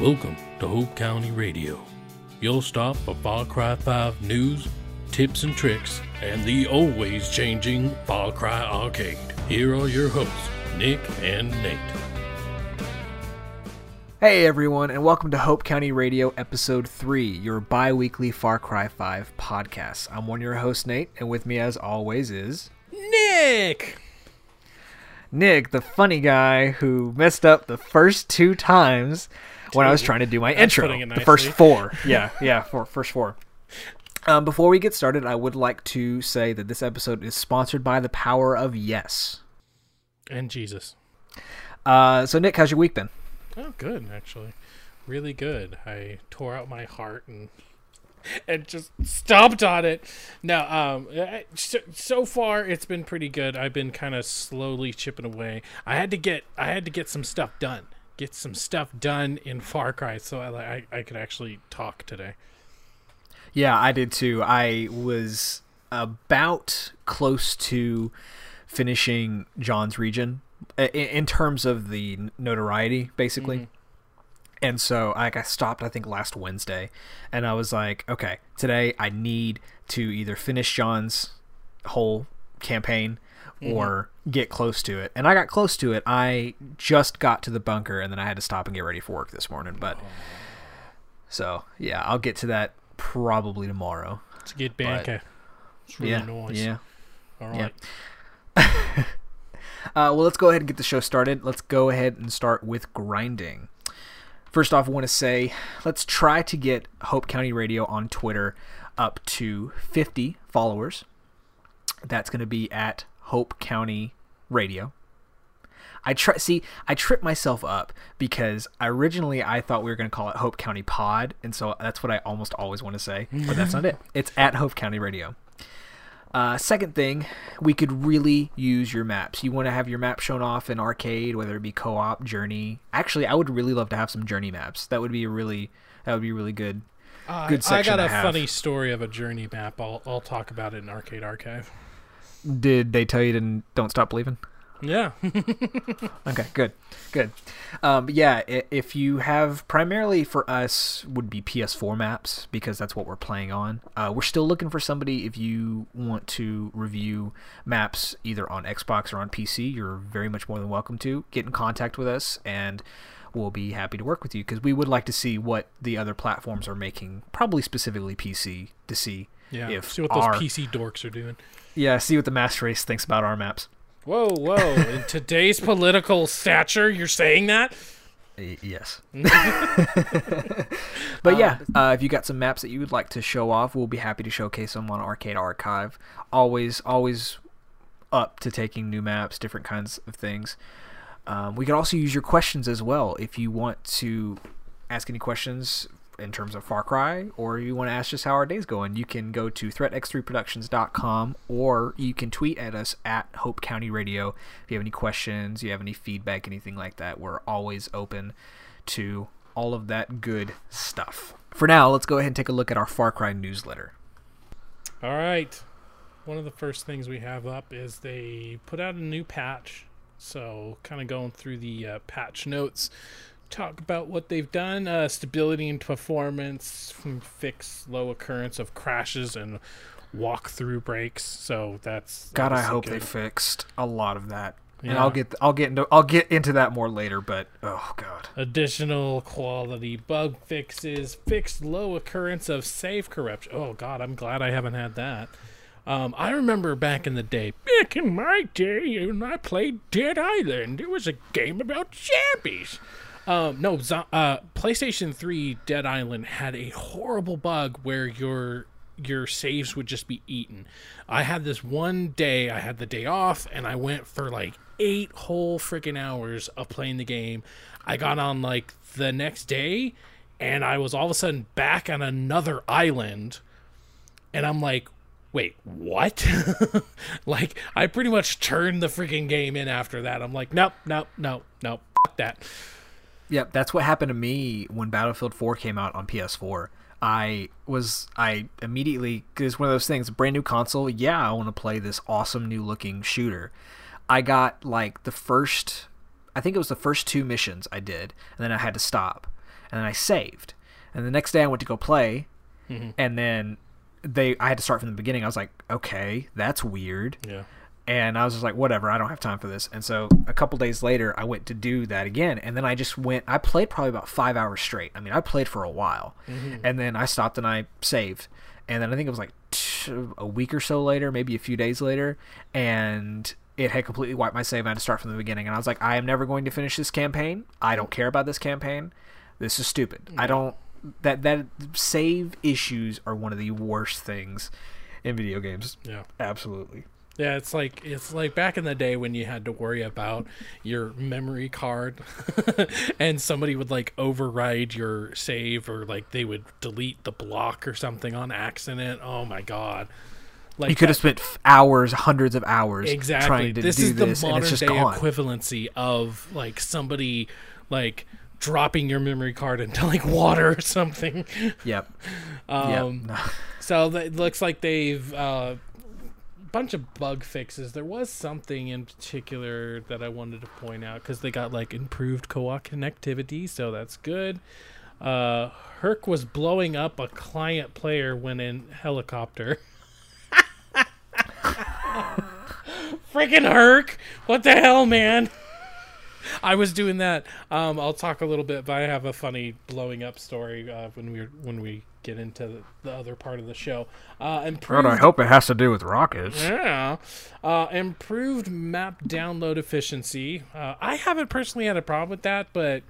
Welcome to Hope County Radio, your stop for Far Cry 5 news, tips and tricks, and the always changing Far Cry Arcade. Here are your hosts, Nick and Nate. Hey everyone, and welcome to Hope County Radio Episode 3, your bi-weekly Far Cry 5 podcast. I'm one of your hosts, Nate, and with me as always is... Nick! Nick, the funny guy who messed up the first two times when I was trying to do my intro. The first four. First four. Before we get started, I would like to say that this episode is sponsored by the Power of Yes. And Jesus. So Nick, how's your week been? Oh, good, actually. Really good. I tore out my heart and just stomped on it. No, so far it's been pretty good. I've been kind of slowly chipping away. I had to get some stuff done. Get some stuff done in Far Cry so I could actually talk today. Yeah, I did too. I was about close to finishing John's region in terms of the notoriety, basically. Mm-hmm. And so I stopped, I think, last Wednesday, and I was like, okay, today I need to either finish John's whole campaign or get close to it. And I got close to it. I just got to the bunker, and then I had to stop and get ready for work this morning. But so, yeah, I'll get to that probably tomorrow. To get back. It's really noise. Yeah. All right. Yeah. Well, let's go ahead and get the show started. Let's go ahead and start with grinding. First off, I want to say, let's try to get Hope County Radio on Twitter up to 50 followers. That's going to be at Hope County Radio. I trip myself up because originally I thought we were going to call it Hope County Pod, and so that's what I almost always want to say, but that's not it. It's at Hope County Radio. Second thing, we could really use your maps. You want to have your map shown off in Arcade, whether it be co-op, Journey. Actually, I would really love to have some Journey maps. That would be really good. Good section. I got a funny story of a Journey map. I'll talk about it in Arcade Archive. Did they tell you to don't stop believing? Yeah. Okay. Good. Yeah. If you have, primarily for us would be PS4 maps because that's what we're playing on. We're still looking for somebody. If you want to review maps either on Xbox or on PC, you're very much more than welcome to get in contact with us, and we'll be happy to work with you because we would like to see what the other platforms are making. Probably specifically PC to see. Yeah. See what those PC dorks are doing. Yeah. See what the master race thinks about our maps. Whoa. In today's political stature, you're saying that? Yes. But yeah, if you got some maps that you would like to show off, we'll be happy to showcase them on Arcade Archive. Always up to taking new maps, different kinds of things. We could also use your questions as well. If you want to ask any questions in terms of Far Cry, or you want to ask just how our day's going, you can go to ThreatX3Productions.com, or you can tweet at us at Hope County Radio. If you have any questions, you have any feedback, anything like that, we're always open to all of that good stuff. For now, let's go ahead and take a look at our Far Cry newsletter. All right. One of the first things we have up is they put out a new patch. So kind of going through the patch notes. Talk about what they've done, stability and performance, fix low occurrence of crashes and walk-through breaks. So that's God. I hope they fixed a lot of that, yeah. And I'll get into that more later. But oh God, additional quality bug fixes, fixed low occurrence of save corruption. Oh God, I'm glad I haven't had that. I remember back in my day, when I played Dead Island, it was a game about zombies. PlayStation 3 Dead Island had a horrible bug where your saves would just be eaten. I had this one day, I had the day off, and I went for like 8 whole freaking hours of playing the game. I got on like the next day, and I was all of a sudden back on another island, and I'm like, wait, what? Like, I pretty much turned the freaking game in after that. I'm like, nope, fuck that. Yep, that's what happened to me when Battlefield 4 came out on PS4. I immediately, because it's one of those things, brand new console, yeah, I want to play this awesome new looking shooter. I got like the first, I think it was the first 2 missions I did, and then I had to stop. and then I saved. And the next day I went to go play, and then I had to start from the beginning. I was like, okay, that's weird. Yeah. And I was just like, whatever, I don't have time for this. And so a couple days later, I went to do that again. And then I just went, I played probably about 5 hours straight. I mean, I played for a while. And then I stopped and I saved. And then I think it was like a week or so later, maybe a few days later, and it had completely wiped my save. I had to start from the beginning. And I was like, I am never going to finish this campaign. I don't care about this campaign. This is stupid. I don't, that save issues are one of the worst things in video games. Yeah. Absolutely. Yeah, it's like back in the day when you had to worry about your memory card and somebody would like override your save, or like they would delete the block or something on accident. Oh my God. Like, you could have spent hours, hundreds of hours trying to do this. This is the modern day equivalency of like somebody like dropping your memory card into like water or something. Yep. So it looks like they've... bunch of bug fixes. There was something in particular that I wanted to point out, because they got like improved co-op connectivity, so that's good. Herc was blowing up a client player when in helicopter. Freaking Herc, what the hell, man. I was doing that. I'll talk a little bit, but I have a funny blowing up story when we get into the other part of the show. Improved, I hope it has to do with rockets. Yeah. Improved map download efficiency. I haven't personally had a problem with that, but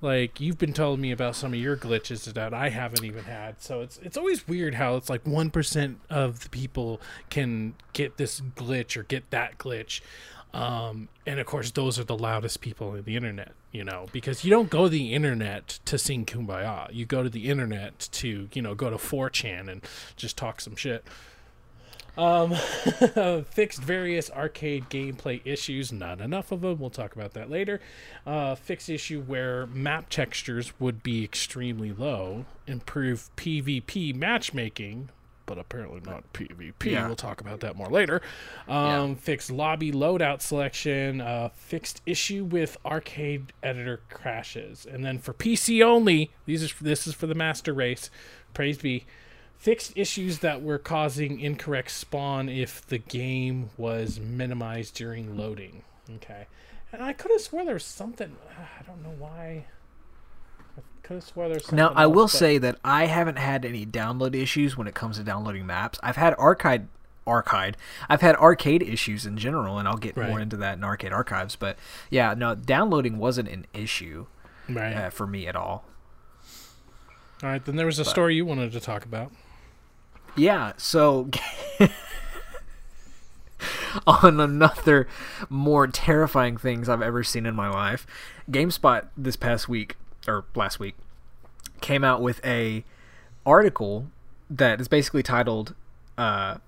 like you've been telling me about some of your glitches that I haven't even had. So it's always weird how it's like 1% of the people can get this glitch or get that glitch. And of course, those are the loudest people on the internet, you know, because you don't go to the internet to sing Kumbaya. You go to the internet to, you know, go to 4chan and just talk some shit. Fixed various arcade gameplay issues. Not enough of them. We'll talk about that later. Fixed issue where map textures would be extremely low. Improved PvP matchmaking. But apparently not PvP. Yeah. We'll talk about that more later. Fixed lobby loadout selection. Fixed issue with arcade editor crashes. And then for PC only, this is for the master race, praise be, fixed issues that were causing incorrect spawn if the game was minimized during loading. Okay. And I could have swore there was something. I don't know why. Now, I will say that I haven't had any download issues when it comes to downloading maps. I've had arcade issues in general, and I'll get more into that in Arcade Archives. But yeah, no, downloading wasn't an issue for me at all. All right, then there was a story you wanted to talk about. Yeah, so on another more terrifying things I've ever seen in my life, GameSpot this past week, or last week, came out with a article that is basically titled Far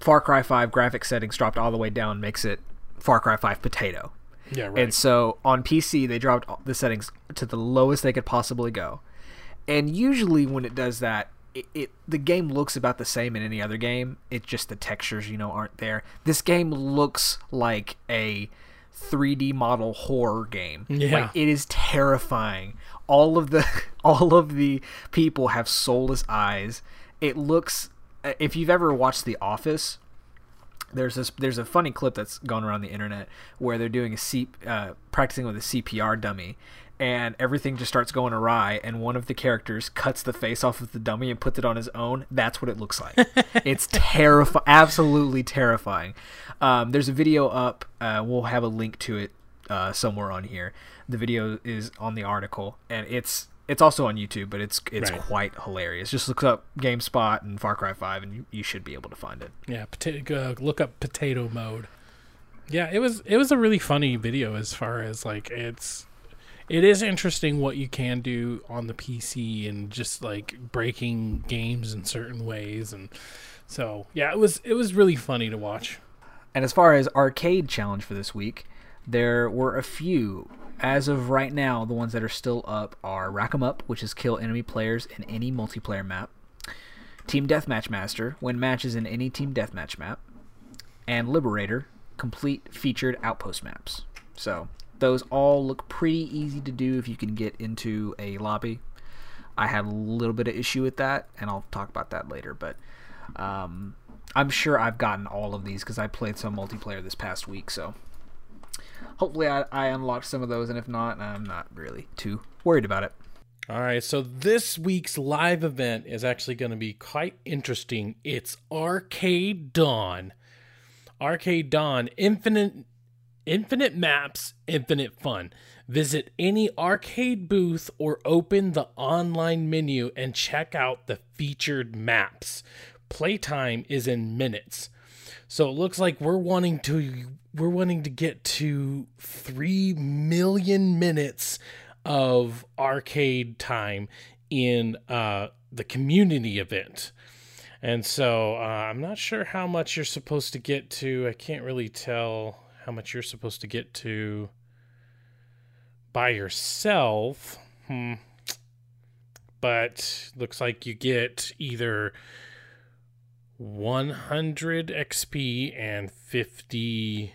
Cry 5 graphic settings dropped all the way down makes it Far Cry 5 potato. Yeah, right. And so on PC, they dropped the settings to the lowest they could possibly go. And usually when it does that, the game looks about the same in any other game. It's just the textures, you know, aren't there. This game looks like a 3D model horror game. Yeah. Like, it is terrifying. All of the people have soulless eyes. It looks, if you've ever watched The Office, there's a funny clip that's gone around the internet where they're doing practicing with a CPR dummy, and everything just starts going awry, and one of the characters cuts the face off of the dummy and puts it on his own. That's what it looks like. It's terrifying, absolutely terrifying. There's a video up. We'll have a link to it somewhere on here. The video is on the article, and it's also on YouTube, but it's quite hilarious. Just look up GameSpot and Far Cry 5, and you should be able to find it. Yeah, look up potato mode. Yeah, it was a really funny video as far as like it's. It is interesting what you can do on the PC and just like breaking games in certain ways, and so yeah, it was really funny to watch. And as far as arcade challenge for this week, there were a few. As of right now, the ones that are still up are Rack 'em Up, which is kill enemy players in any multiplayer map. Team Deathmatch Master, win matches in any team deathmatch map, and Liberator, complete featured outpost maps. So Those all look pretty easy to do if you can get into a lobby. I have a little bit of issue with that, and I'll talk about that later, but I'm sure I've gotten all of these because I played some multiplayer this past week, so hopefully I unlocked some of those, and if not, I'm not really too worried about it. All right, so this week's live event is actually going to be quite interesting. It's Arcade Dawn. Arcade Dawn, infinite maps, infinite fun. Visit any arcade booth or open the online menu and check out the featured maps. Playtime is in minutes. So it looks like we're wanting to get to 3 million minutes of arcade time in the community event. And so I'm not sure how much you're supposed to get to. I can't really tell how much you're supposed to get to by yourself. But looks like you get either 100 XP and 50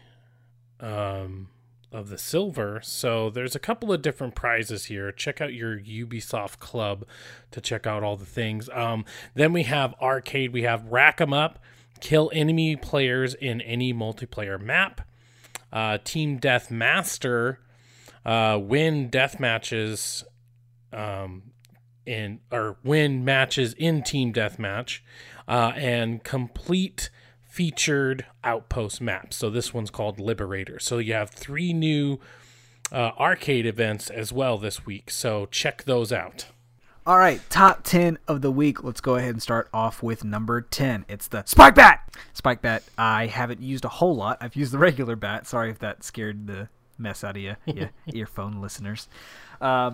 of the silver. So there's a couple of different prizes here. Check out your Ubisoft club to check out all the things. Then we have arcade. We have rack 'em up, kill enemy players in any multiplayer map. Team Death Master, win death matches win matches in Team Deathmatch, and complete featured outpost maps. So this one's called Liberator. So you have 3 new arcade events as well this week. So check those out. All right, top 10 of the week. Let's go ahead and start off with number 10. It's the Spike Bat! Spike Bat, I haven't used a whole lot. I've used the regular bat. Sorry if that scared the mess out of you earphone listeners. I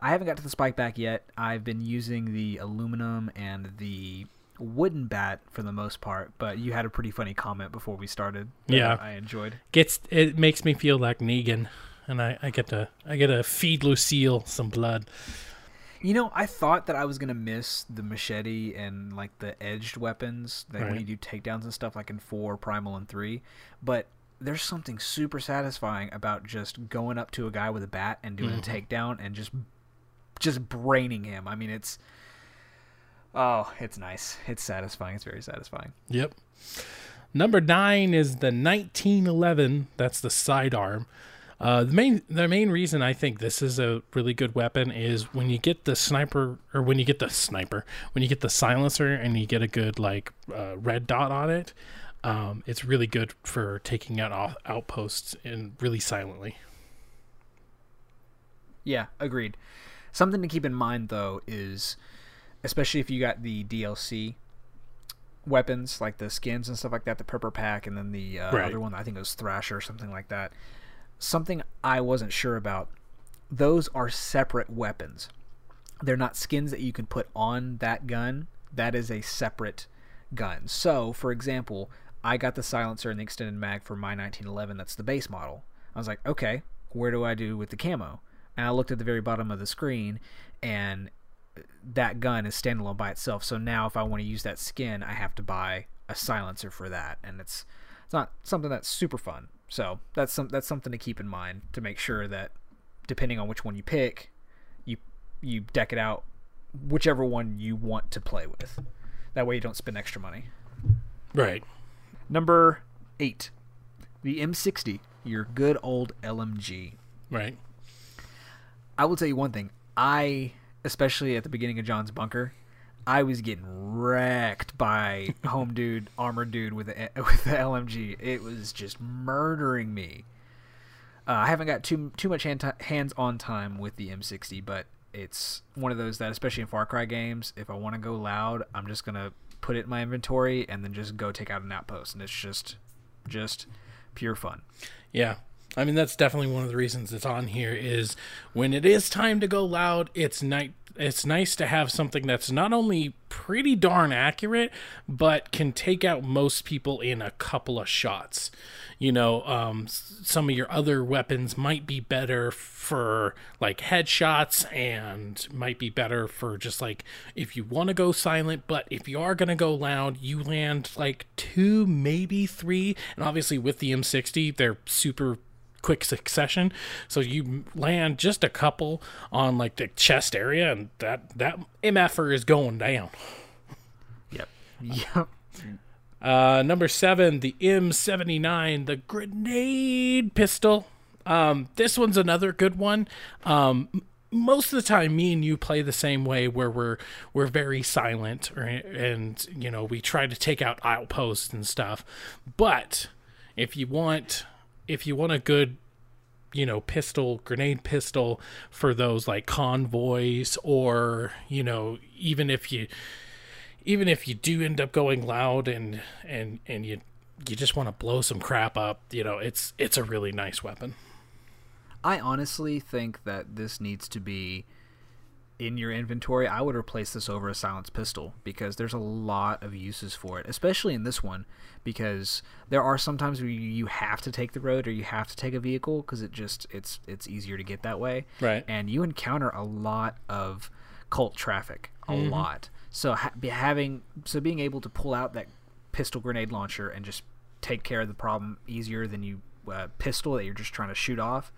haven't got to the Spike Bat yet. I've been using the aluminum and the wooden bat for the most part, but you had a pretty funny comment before we started that I enjoyed. It makes me feel like Negan, and I get to feed Lucille some blood. You know, I thought that I was going to miss the machete and, like, the edged weapons that when you do takedowns and stuff, like in 4, Primal, and 3, but there's something super satisfying about just going up to a guy with a bat and doing a takedown and just braining him. I mean, it's nice. It's satisfying. It's very satisfying. Yep. Number 9 is the 1911. That's the sidearm. The main reason I think this is a really good weapon is when you get the sniper, or when you get the silencer and you get a good red dot on it, it's really good for taking out outposts and really silently. Yeah, agreed. Something to keep in mind though is, especially if you got the DLC weapons like the skins and stuff like that, the purple pack, and then the other one, I think it was Thrasher or something like that. Something I wasn't sure about, those are separate weapons. They're not skins that you can put on that gun. That is a separate gun. So, for example, I got the silencer and the extended mag for my 1911. That's the base model. I was like, okay, where do I do with the camo? And I looked at the very bottom of the screen, and that gun is standalone by itself. So now if I want to use that skin, I have to buy a silencer for that. And it's not something that's super fun. So that's something to keep in mind, to make sure that depending on which one you pick, you deck it out whichever one you want to play with. That way you don't spend extra money. Right. Number 8, the M60, your good old LMG. Right. I will tell you one thing. Especially at the beginning of John's bunker, I was getting wrecked by home dude, armored dude with the LMG. It was just murdering me. I haven't got too much hands-on time with the M60, but it's one of those that, especially in Far Cry games, if I want to go loud, I'm just going to put it in my inventory and then just go take out an outpost, and it's just pure fun. Yeah. I mean, that's definitely one of the reasons it's on here, is when it is time to go loud, it's nice to have something that's not only pretty darn accurate, but can take out most people in a couple of shots. You know, some of your other weapons might be better for like headshots, and might be better for just like if you want to go silent. But if you are going to go loud, you land like 2, maybe 3. And obviously with the M60, they're super quick succession. So you land just a couple on like the chest area, and that MFR is going down. Yep. Number 7, the M79, the grenade pistol. This one's another good one. Most of the time, me and you play the same way, where we're very silent, right? And you know, we try to take out outposts and stuff. But if you want a good, you know, grenade pistol for those like convoys, or you know, even if you do end up going loud and you just want to blow some crap up, you know, it's a really nice weapon. I honestly think that this needs to be in your inventory. I would replace this over a silenced pistol, because there's a lot of uses for it, especially in this one, because there are sometimes where you have to take the road or you have to take a vehicle, because it's easier to get that way. Right. And you encounter a lot of cult traffic, a mm-hmm. lot. So being able to pull out that pistol grenade launcher and just take care of the problem easier than you pistol that you're just trying to shoot off.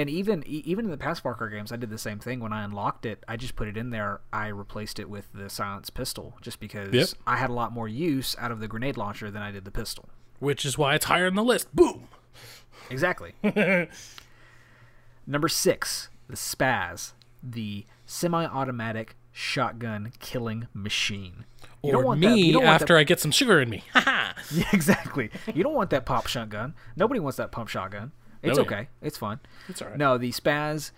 And even in the past Far Cry games, I did the same thing. When I unlocked it, I just put it in there. I replaced it with the silenced pistol, just because yep. I had a lot more use out of the grenade launcher than I did the pistol. Which is why it's higher on the list. Boom! Exactly. Number 6, the SPAZ, the semi-automatic shotgun killing machine. Or me after I get some sugar in me. Ha yeah, exactly. You don't want that pop shotgun. Nobody wants that pump shotgun. It's okay. It's fine. It's all right. No, the SPAZ,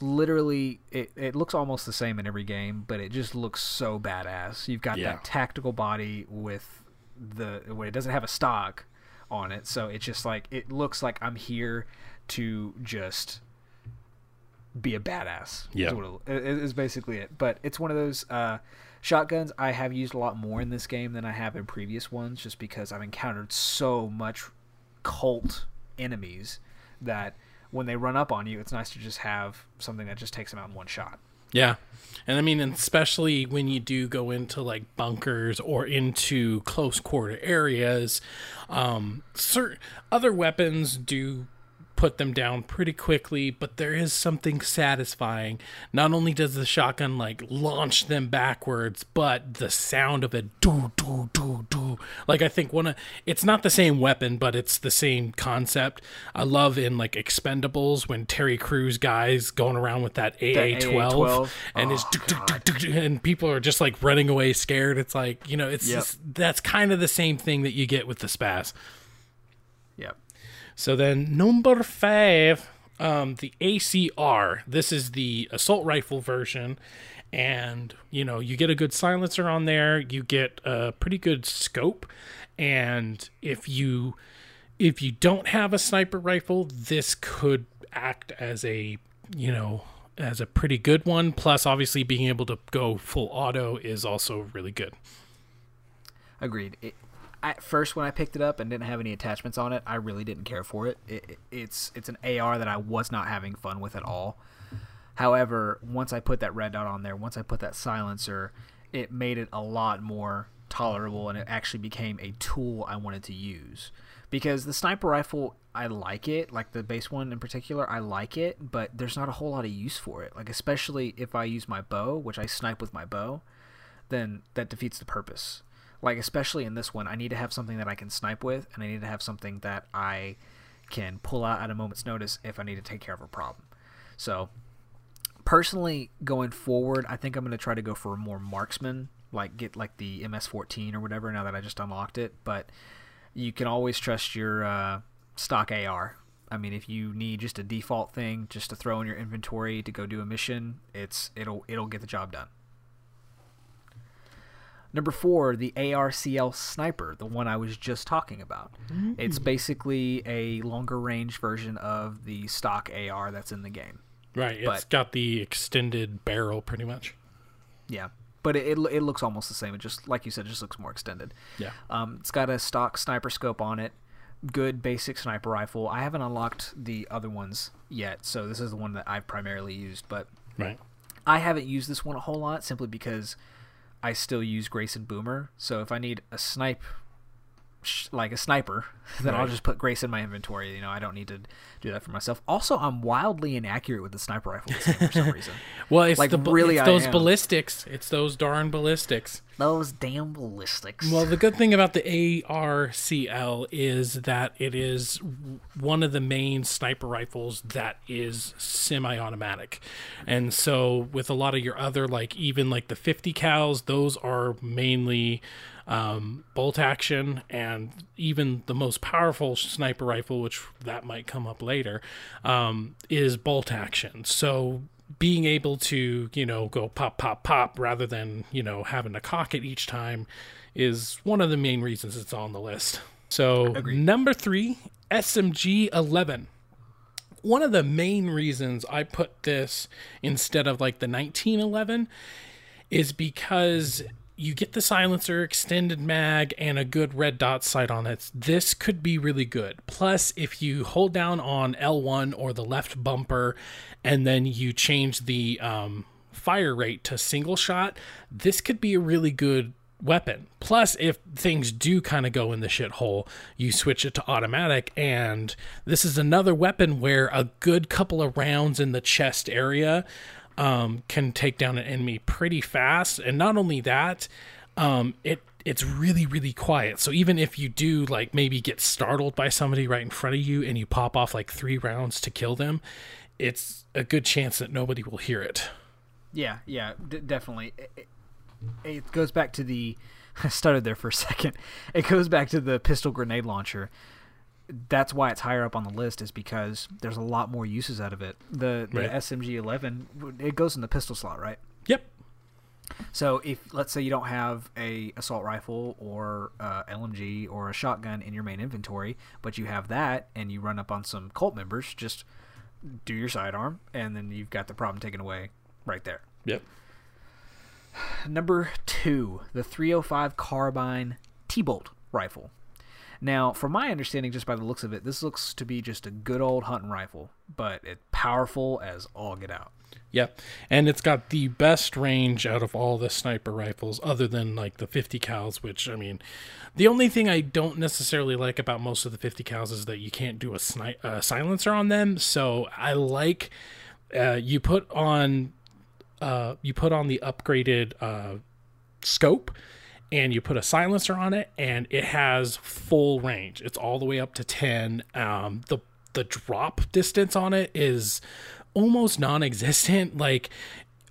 literally, it looks almost the same in every game, but it just looks so badass. You've got that tactical body with it doesn't have a stock on it, so it's just like, it looks like I'm here to just be a badass. Yeah. Is basically it. But it's one of those shotguns I have used a lot more in this game than I have in previous ones, just because I've encountered so much cult enemies that when they run up on you, it's nice to just have something that just takes them out in one shot. Yeah. And I mean, especially when you do go into like bunkers or into close quarter areas, certain other weapons do put them down pretty quickly, but there is something satisfying. Not only does the shotgun like launch them backwards, but the sound of it, do do do do. Like, I think it's not the same weapon, but it's the same concept. I love in like Expendables when Terry Crews guy's going around with that AA-12 and his do, do, do, do, do, and people are just like running away scared. It's like, you know, it's yep. just, that's kind of the same thing that you get with the SPAZ. Yep. So then number 5, the ACR. This is the assault rifle version. And, you know, you get a good silencer on there. You get a pretty good scope. And if you don't have a sniper rifle, this could act as a, you know, as a pretty good one. Plus, obviously, being able to go full auto is also really good. Agreed. At first, when I picked it up and didn't have any attachments on it, I really didn't care for it. It's an AR that I was not having fun with at all. However, once I put that red dot on there, once I put that silencer, it made it a lot more tolerable, and it actually became a tool I wanted to use. Because the sniper rifle, I like it. Like the base one in particular, I like it, but there's not a whole lot of use for it. Like, especially if I use my bow, which I snipe with my bow, then that defeats the purpose. Like, especially in this one, I need to have something that I can snipe with, and I need to have something that I can pull out at a moment's notice if I need to take care of a problem. So, personally, going forward, I think I'm going to try to go for more marksman, like get like the MS-14 or whatever, now that I just unlocked it. But you can always trust your stock AR. I mean, if you need just a default thing just to throw in your inventory to go do a mission, it'll get the job done. Number 4, the ARCL sniper, the one I was just talking about. Mm-hmm. It's basically a longer range version of the stock AR that's in the game. Right, it's got the extended barrel pretty much. Yeah, but it looks almost the same. It just, like you said, just looks more extended. Yeah. It's got a stock sniper scope on it. Good basic sniper rifle. I haven't unlocked the other ones yet, so this is the one that I've primarily used. But right. I haven't used this one a whole lot simply because I still use Grace and Boomer, so if I need a snipe like a sniper, then I'll just put Grace in my inventory. You know, I don't need to do that for myself. Also, I'm wildly inaccurate with the sniper rifle for some reason. Well, it's like, ballistics. It's those darn ballistics. Those damn ballistics. Well, the good thing about the ARCL is that it is one of the main sniper rifles that is semi-automatic. And so with a lot of your other, like even like the 50 cals, those are mainly bolt action, and even the most powerful sniper rifle, which that might come up later, is bolt action. So being able to, you know, go pop, pop, pop, rather than, you know, having to cock it each time is one of the main reasons it's on the list. So number 3, SMG 11. One of the main reasons I put this instead of like the 1911 is because you get the silencer, extended mag, and a good red dot sight on it. This could be really good. Plus, if you hold down on L1 or the left bumper, and then you change the fire rate to single shot, this could be a really good weapon. Plus, if things do kind of go in the shithole, you switch it to automatic, and this is another weapon where a good couple of rounds in the chest area can take down an enemy pretty fast. And not only that, it's really, really quiet. So even if you do like maybe get startled by somebody right in front of you and you pop off like 3 rounds to kill them, it's a good chance that nobody will hear it. Yeah, definitely. It goes back to the, I stuttered there for a second. It goes back to the pistol grenade launcher. That's why it's higher up on the list, is because there's a lot more uses out of it. The SMG-11, it goes in the pistol slot, right? Yep. So if, let's say you don't have a assault rifle or LMG or a shotgun in your main inventory, but you have that and you run up on some cult members, just do your sidearm, and then you've got the problem taken away right there. Yep. Number 2, the 305 carbine T-bolt rifle. Now, from my understanding, just by the looks of it, this looks to be just a good old hunting rifle, but it's powerful as all get out. Yep, and it's got the best range out of all the sniper rifles, other than like the 50 cals, which, I mean, the only thing I don't necessarily like about most of the 50 cals is that you can't do a silencer on them. So I like you put on the upgraded scope, and you put a silencer on it, and it has full range. It's all the way up to 10. The drop distance on it is almost non-existent. Like,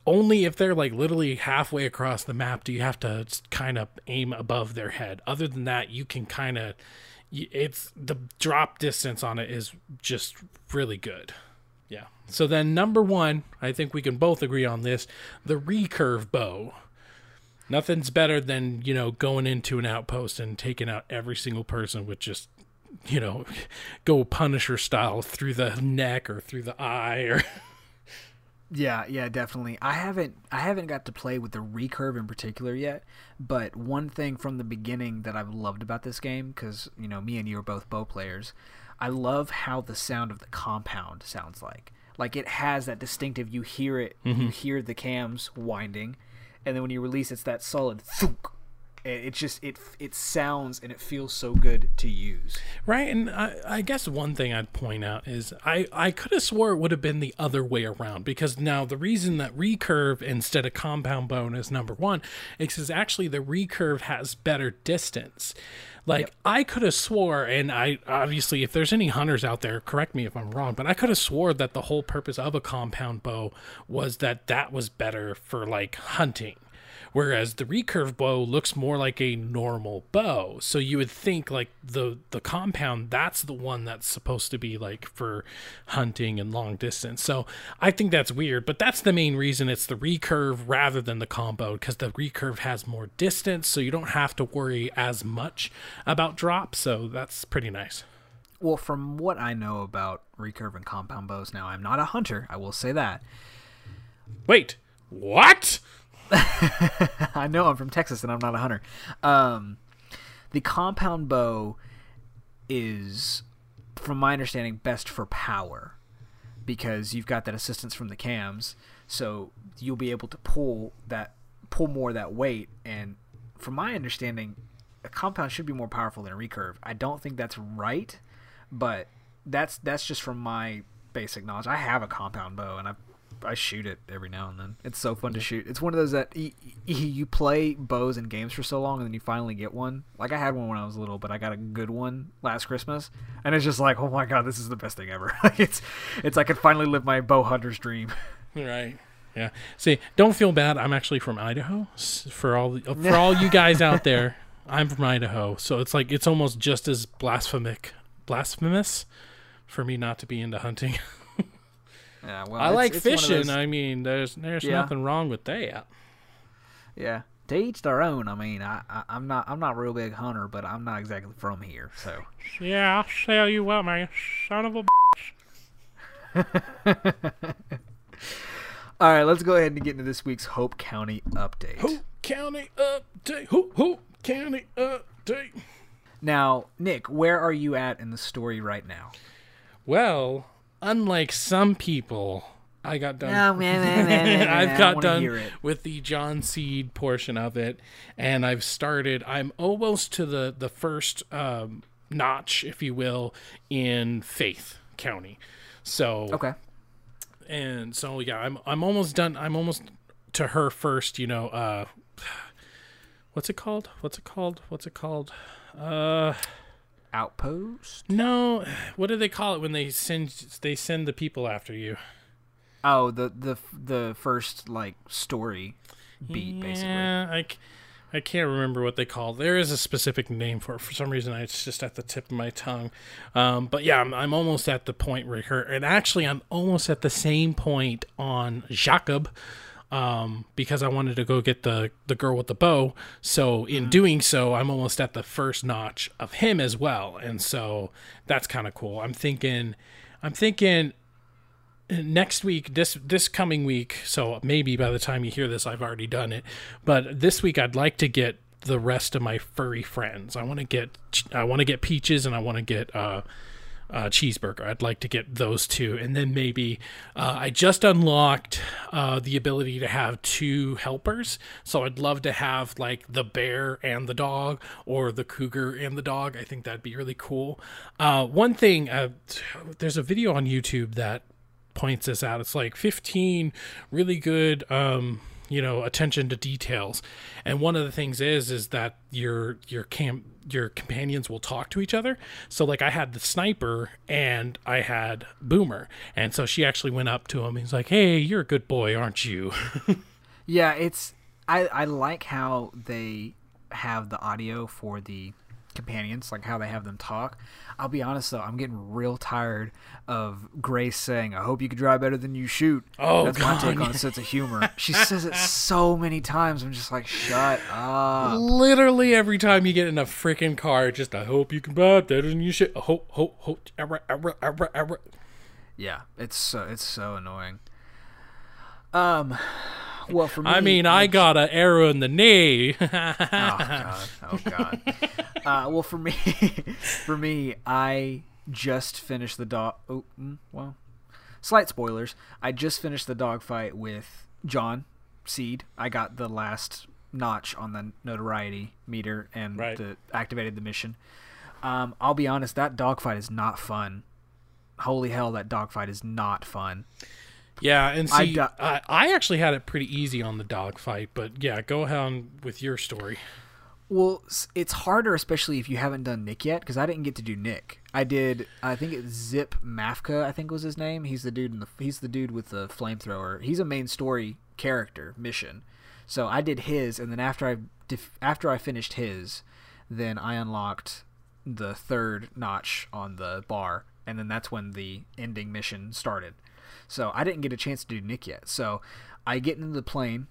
only if they're like literally halfway across the map do you have to kind of aim above their head. Other than that, you can kind of, it's, the drop distance on it is just really good. Yeah. So then number 1, I think we can both agree on this, the recurve bow. Nothing's better than, you know, going into an outpost and taking out every single person with just, you know, go Punisher style through the neck or through the eye or. Yeah, definitely. I haven't got to play with the recurve in particular yet, but one thing from the beginning that I've loved about this game, because, you know, me and you are both bow players, I love how the sound of the compound sounds like. Like, it has that distinctive, you hear it, you hear the cams winding. And then when you release, it's that solid thunk. It just, it sounds and it feels so good to use. Right, and I guess one thing I'd point out is I could have swore it would have been the other way around, because now the reason that recurve instead of compound bow is number 1 is because actually the recurve has better distance. Like, yep. I could have swore, and I obviously, if there's any hunters out there, correct me if I'm wrong, but I could have swore that the whole purpose of a compound bow was that was better for, like, hunting. Whereas the recurve bow looks more like a normal bow. So you would think, like, the compound, that's the one that's supposed to be, like, for hunting and long distance. So I think that's weird, but that's the main reason it's the recurve rather than the combo, because the recurve has more distance, so you don't have to worry as much about drop. So that's pretty nice. Well, from what I know about recurve and compound bows, now, I'm not a hunter, I will say that. Wait, what? I know, I'm from Texas and I'm not a hunter. The compound bow is, from my understanding, best for power, because you've got that assistance from the cams, so you'll be able to pull more of that weight. And from my understanding, a compound should be more powerful than a recurve. I don't think that's right, but that's just from my basic knowledge. I have a compound bow, and I shoot it every now and then. It's so fun to shoot. It's one of those that you play bows in games for so long, and then you finally get one. Like, I had one when I was little, but I got a good one last Christmas, and it's just like, oh my god, this is the best thing ever. Like, it's I could finally live my bow hunter's dream. Right. Yeah. See, don't feel bad. I'm actually from Idaho. For all you guys out there, I'm from Idaho, so it's like it's almost just as blasphemous for me not to be into hunting. Yeah, well, I like fishing. Those... I mean, there's nothing wrong with that. Yeah, to each their own. I mean, I'm not a real big hunter, but I'm not exactly from here, so. Yeah, I'll show you what, my son of a bitch. All right, let's go ahead and get into this week's Hope County update. Hope County update. Now, Nick, where are you at in the story right now? Well, unlike some people, I got done. I've got done with the John Seed portion of it, and I've started. I'm almost to the first notch, if you will, in Faith County. So okay, and so yeah, I'm almost done. I'm almost to her first. You know, what's it called? Outpost? No, what do they call it when they send the people after you? Oh, the first like story beat, basically. Yeah, I can't remember what they call. There is a specific name for it. For some reason, it's just at the tip of my tongue. But yeah, I'm almost at the point where her, and actually, I'm almost at the same point on Jacob. Because I wanted to go get the girl with the bow. So in doing so, I'm almost at the first notch of him as well. And so that's kind of cool. I'm thinking next week, this coming week. So maybe by the time you hear this, I've already done it, but this week I'd like to get the rest of my furry friends. I want to get Peaches, and I want to get, cheeseburger. I'd like to get those two, and then maybe I just unlocked the ability to have two helpers, so I'd love to have like the bear and the dog, or the cougar and the dog. I think that'd be really cool. One thing, there's a video on YouTube that points this out. It's like 15 really good attention to details, and one of the things is that your companions will talk to each other. So like I had the sniper and I had Boomer, and so she actually went up to him. He's like, "Hey, you're a good boy, aren't you?" Yeah, it's I like how they have the audio for the companions, like how they have them talk. I'll be honest though, I'm getting real tired of Grace saying, "I hope you can drive better than you shoot." Oh, that's God. My take on a sense of humor. She says it so many times. I'm just like, shut up. Literally every time you get in a freaking car, just "I hope you can drive better than you shoot." Hope. Yeah, it's so annoying. Well, for me, I mean, I got an arrow in the knee. Oh God. Well, for me, I just finished the dog. Oh, well, slight spoilers. I just finished the dog fight with John Seed. I got the last notch on the notoriety meter and activated the mission. I'll be honest, that dog fight is not fun. Holy hell, that dog fight is not fun. Yeah, and see, I actually had it pretty easy on the dog fight, but yeah, go ahead with your story. Well, it's harder, especially if you haven't done Nick yet, because I didn't get to do Nick. I did, I think it's Zip Mafka, I think was his name. He's the dude with the flamethrower. He's a main story character mission. So I did his, and then after I finished his, then I unlocked the third notch on the bar, and then that's when the ending mission started. So I didn't get a chance to do Nick yet. So I get into the plane,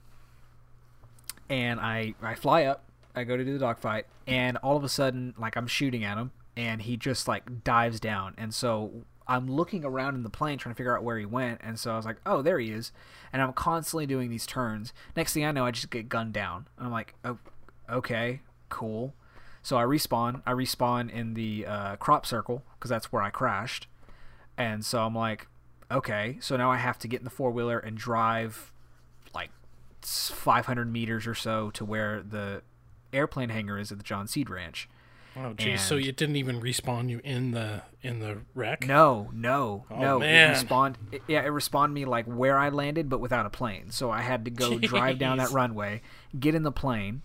and I fly up. I go to do the dogfight, and all of a sudden, like, I'm shooting at him, and he just, like, dives down. And so I'm looking around in the plane trying to figure out where he went, and so I was like, oh, there he is. And I'm constantly doing these turns. Next thing I know, I just get gunned down. And I'm like, oh, okay, cool. So I respawn. I respawn in the crop circle, because that's where I crashed. And so I'm like, okay, so now I have to get in the four-wheeler and drive, like, 500 meters or so to where the airplane hangar is at the John Seed Ranch. Oh, geez. And so it didn't even respawn you in the wreck? No. Man. It respawned me like where I landed, but without a plane. So I had to go drive down that runway, get in the plane.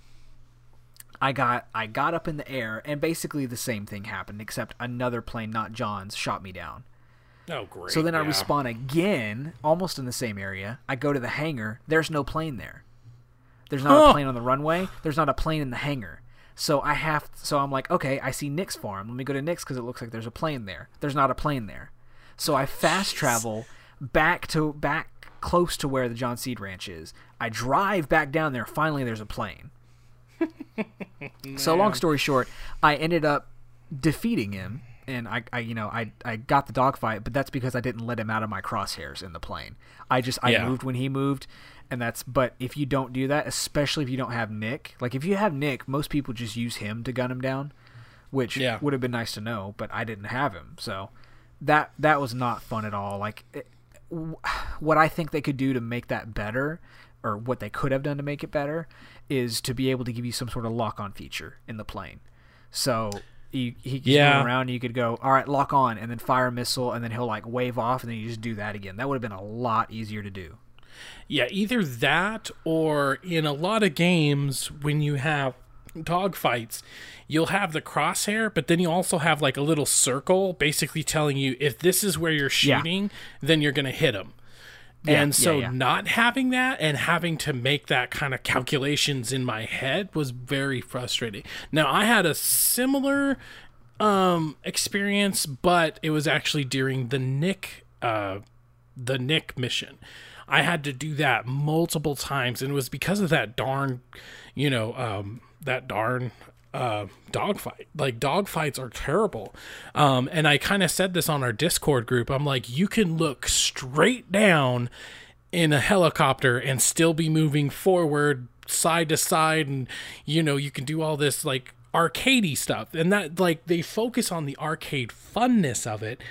I got up in the air, and basically the same thing happened, except another plane, not John's, shot me down. Oh, great. So then I respawn again, almost in the same area. I go to the hangar. There's no plane there. There's not a plane on the runway. There's not a plane in the hangar. So I'm like, okay, I see Nick's farm. Let me go to Nick's because it looks like there's a plane there. There's not a plane there. So I fast travel back close to where the John Seed Ranch is. I drive back down there. Finally, there's a plane. So long story short, I ended up defeating him, and I got the dogfight, but that's because I didn't let him out of my crosshairs in the plane. I moved when he moved, and but if you don't do that, especially if you don't have Nick, like if you have Nick, most people just use him to gun him down, which would have been nice to know, but I didn't have him, so that was not fun at all. Like what I think they could do to make that better, or what they could have done to make it better, is to be able to give you some sort of lock-on feature in the plane. So he can run around, and you could go, all right, lock on, and then fire a missile, and then he'll like wave off, and then you just do that again. That would have been a lot easier to do. Yeah, either that, or in a lot of games, when you have dogfights, you'll have the crosshair, but then you also have like a little circle basically telling you, if this is where you're shooting, then you're going to hit them. And not having that and having to make that kind of calculations in my head was very frustrating. Now, I had a similar experience, but it was actually during the Nick mission. I had to do that multiple times, and it was because of that darn dogfight. Like, dogfights are terrible. And I kind of said this on our Discord group. I'm like, you can look straight down in a helicopter and still be moving forward, side to side, and you can do all this like arcadey stuff. And that, like, they focus on the arcade funness of it.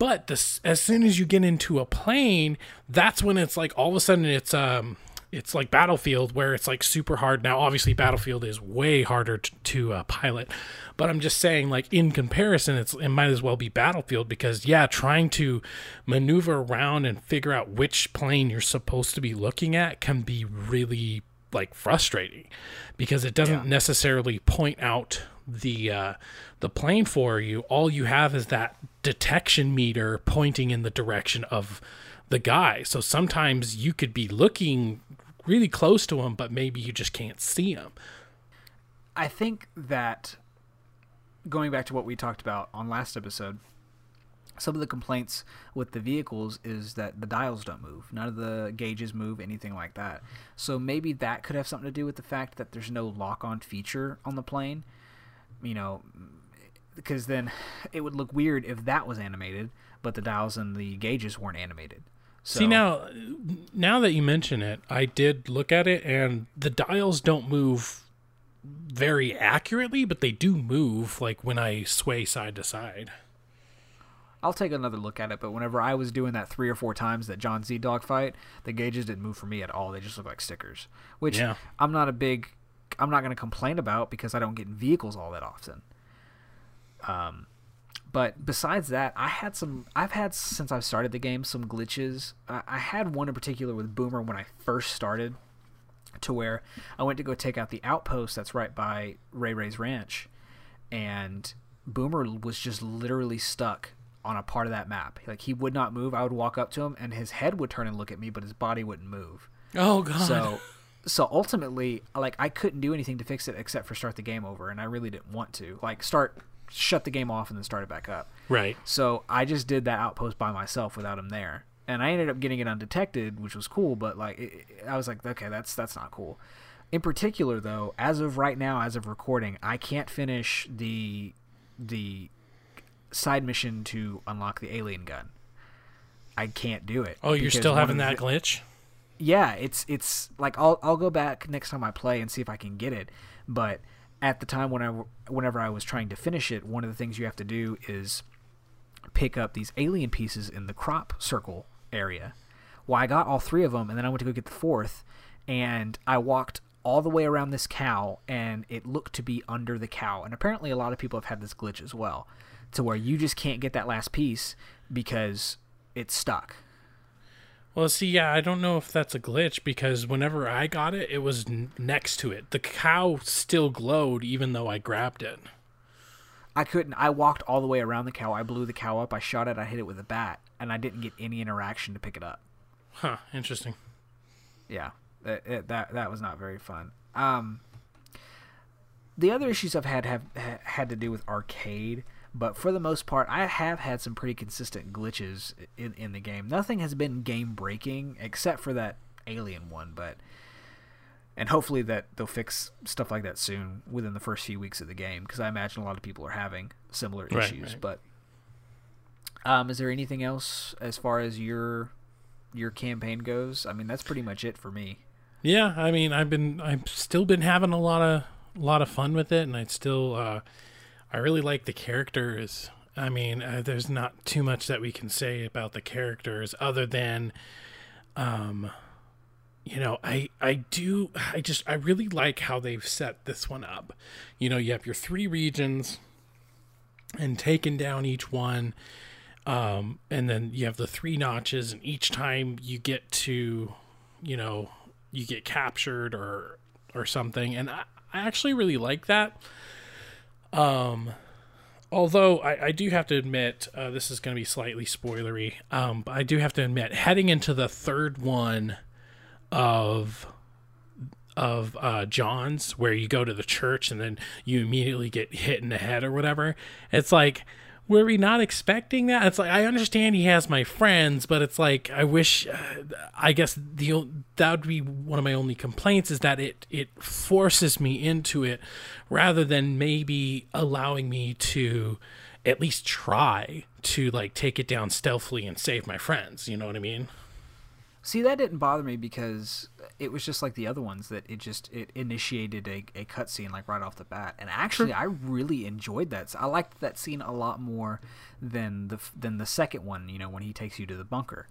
But as soon as you get into a plane, that's when it's like all of a sudden it's like Battlefield, where it's like super hard. Now, obviously, Battlefield is way harder to pilot, but I'm just saying, like, in comparison, it might as well be Battlefield, because trying to maneuver around and figure out which plane you're supposed to be looking at can be really like frustrating, because it doesn't necessarily point out the plane for you. All you have is that detection meter pointing in the direction of the guy. So sometimes you could be looking really close to him, but maybe you just can't see him. I think that, going back to what we talked about on last episode, some of the complaints with the vehicles is that the dials don't move. None of the gauges move, anything like that. So maybe that could have something to do with the fact that there's no lock-on feature on the plane, because then it would look weird if that was animated, but the dials and the gauges weren't animated. So. See, now that you mention it, I did look at it, and the dials don't move very accurately, but they do move, like, when I sway side to side. I'll take another look at it, but whenever I was doing that 3 or 4 times, that John Z dogfight, the gauges didn't move for me at all. They just look like stickers, which I'm not going to complain about, because I don't get in vehicles all that often. But besides that, I've had since I've started the game some glitches. I had one in particular with Boomer when I first started, to where I went to go take out the outpost that's right by Ray Ray's ranch, and Boomer was just literally stuck on a part of that map. Like, he would not move. I would walk up to him, and his head would turn and look at me, but his body wouldn't move. Oh God! So ultimately, like, I couldn't do anything to fix it except for start the game over, and I really didn't want to. Like, shut the game off and then start it back up. Right. So I just did that outpost by myself without him there, and I ended up getting it undetected, which was cool. But like, I was like, okay, that's not cool. In particular, though, as of right now, as of recording, I can't finish the side mission to unlock the alien gun. I can't do it. Oh, you're still having that glitch? Yeah, it's like I'll go back next time I play and see if I can get it, but. At the time whenever I was trying to finish it, one of the things you have to do is pick up these alien pieces in the crop circle area. Well, I got all 3 of them, and then I went to go get the 4th, and I walked all the way around this cow, and it looked to be under the cow. And apparently a lot of people have had this glitch as well, to where you just can't get that last piece because it's stuck. Well, see, yeah, I don't know if that's a glitch, because whenever I got it, it was next to it. The cow still glowed even though I grabbed it. I couldn't. I walked all the way around the cow. I blew the cow up. I shot it. I hit it with a bat, and I didn't get any interaction to pick it up. Huh. Interesting. Yeah, that was not very fun. The other issues I've had to do with Arcade, but for the most part, I have had some pretty consistent glitches in the game. Nothing has been game breaking except for that alien one, but and hopefully that they'll fix stuff like that soon within the first few weeks of the game, because I imagine a lot of people are having similar issues. Right. But is there anything else as far as your campaign goes? I mean, that's pretty much it for me. Yeah, I mean, I've still been having a lot of fun with it, and I really like the characters. I mean, there's not too much that we can say about the characters other than, you know, I really like how they've set this one up. You know, you have your three regions and taking down each one. And then you have the three notches, and each time you get to, you know, you get captured or something. And I actually really like that. Although I do have to admit, this is going to be slightly spoilery. But I do have to admit, heading into the third one of John's, where you go to the church and then you immediately get hit in the head or whatever, it's like, were we not expecting that? It's like, I understand he has my friends, but it's like, I wish, I guess that would be one of my only complaints, is that it forces me into it rather than maybe allowing me to at least try to like take it down stealthily and save my friends. You know what I mean? See, that didn't bother me because it was just like the other ones, that it initiated a cutscene like right off the bat. And actually, I really enjoyed that. I liked that scene a lot more than the second one, you know, when he takes you to the bunker.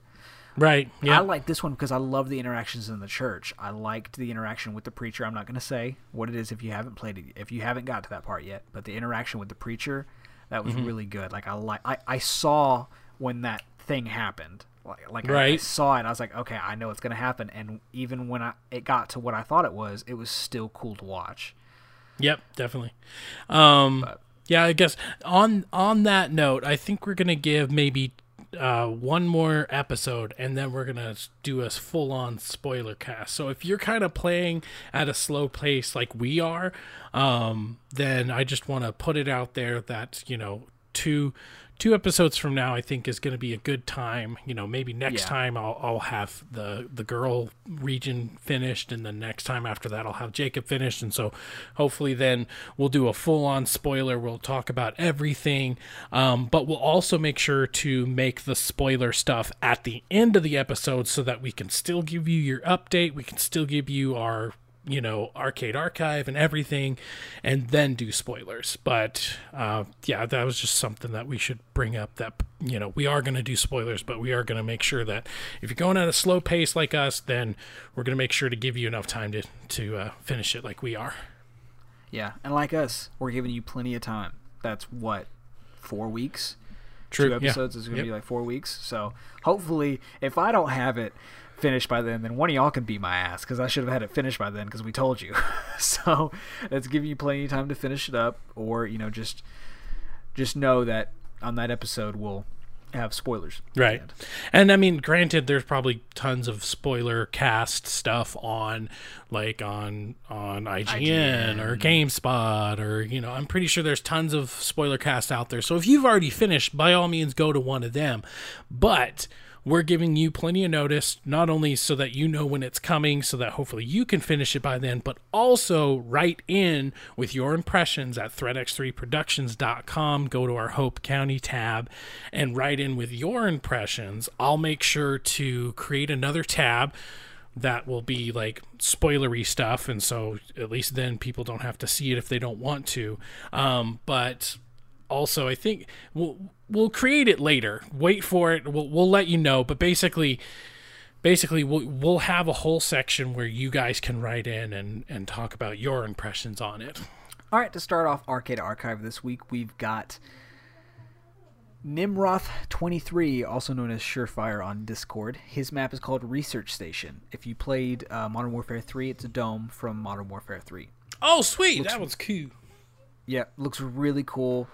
Right. Yeah. I liked this one because I love the interactions in the church. I liked the interaction with the preacher. I'm not going to say what it is if you haven't played it, if you haven't got to that part yet, but the interaction with the preacher, that was really good. Like I saw when that thing happened. Right. I saw it, and I was like, okay, I know it's going to happen. And even when it got to what I thought it was still cool to watch. Yep, definitely. Yeah, I guess on that note, I think we're going to give maybe one more episode, and then we're going to do a full-on spoiler cast. So if you're kind of playing at a slow pace like we are, then I just want to put it out there that, you know, two episodes from now, I think, is going to be a good time. You know, maybe next time I'll have the girl region finished, and the next time after that I'll have Jacob finished. And so hopefully then we'll do a full-on spoiler. We'll talk about everything, but we'll also make sure to make the spoiler stuff at the end of the episode so that we can still give you your update. We can still give you our, you know, Arcade Archive and everything, and then do spoilers. But yeah, that was just something that we should bring up, that, you know, we are going to do spoilers, but we are going to make sure that if you're going at a slow pace like us, then we're going to make sure to give you enough time to finish it like we are. Yeah, and like us, we're giving you plenty of time. That's what, 4 weeks? True. 2 episodes is going to be like 4 weeks. So hopefully, if I don't have it finished by then one of y'all can beat my ass, because I should have had it finished by then, because we told you. So that's giving you plenty of time to finish it up, or, you know, just know that on that episode we'll have spoilers. Right. And I mean, granted, there's probably tons of spoiler cast stuff on IGN or GameSpot, or, you know, I'm pretty sure there's tons of spoiler cast out there. So if you've already finished, by all means, go to one of them. But we're giving you plenty of notice, not only so that you know when it's coming, so that hopefully you can finish it by then, but also write in with your impressions at ThreatX3Productions.com. Go to our Hope County tab and write in with your impressions. I'll make sure to create another tab that will be like spoilery stuff, and so at least then people don't have to see it if they don't want to. But also, I think we'll create it later. Wait for it. We'll let you know. But basically, basically we'll have a whole section where you guys can write in and talk about your impressions on it. All right, to start off Arcade Archive this week, we've got Nimroth 23, also known as Surefire on Discord. His map is called Research Station. If you played Modern Warfare 3, it's a dome from Modern Warfare 3. Oh, sweet! That one's cool. Yeah, looks really cool.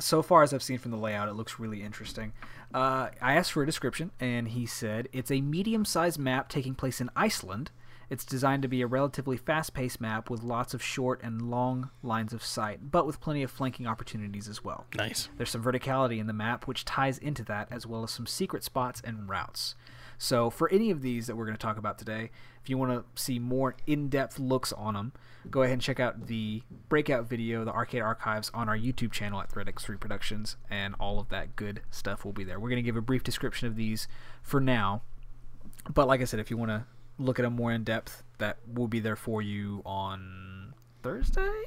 So far as I've seen from the layout, it looks really interesting. I asked for a description, and he said, it's a medium-sized map taking place in Iceland. It's designed to be a relatively fast-paced map with lots of short and long lines of sight, but with plenty of flanking opportunities as well. Nice. There's some verticality in the map, which ties into that, as well as some secret spots and routes. So for any of these that we're going to talk about today, if you want to see more in-depth looks on them, go ahead and check out the breakout video, the Arcade Archives, on our YouTube channel at ThreatX3Productions, and all of that good stuff will be there. We're going to give a brief description of these for now, but like I said, if you want to look at them more in depth, that will be there for you on Thursday. I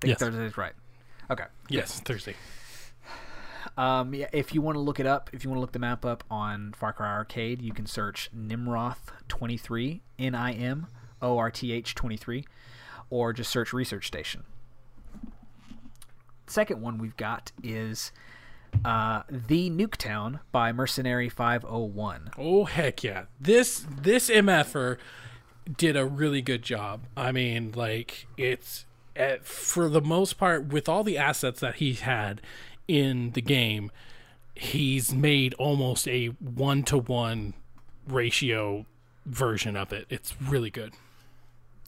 think Thursday's right. Okay. Yes, Thursday. Yeah, if you want to look it up, if you want to look the map up on Far Cry Arcade, you can search Nimroth 23, Nimorth 23, or just search Research Station. Second one we've got is The Nuketown by Mercenary 501. Oh, heck yeah. This MFer did a really good job. I mean, like, it's for the most part, with all the assets that he had in the game, he's made almost a 1-to-1 ratio version of it. It's really good.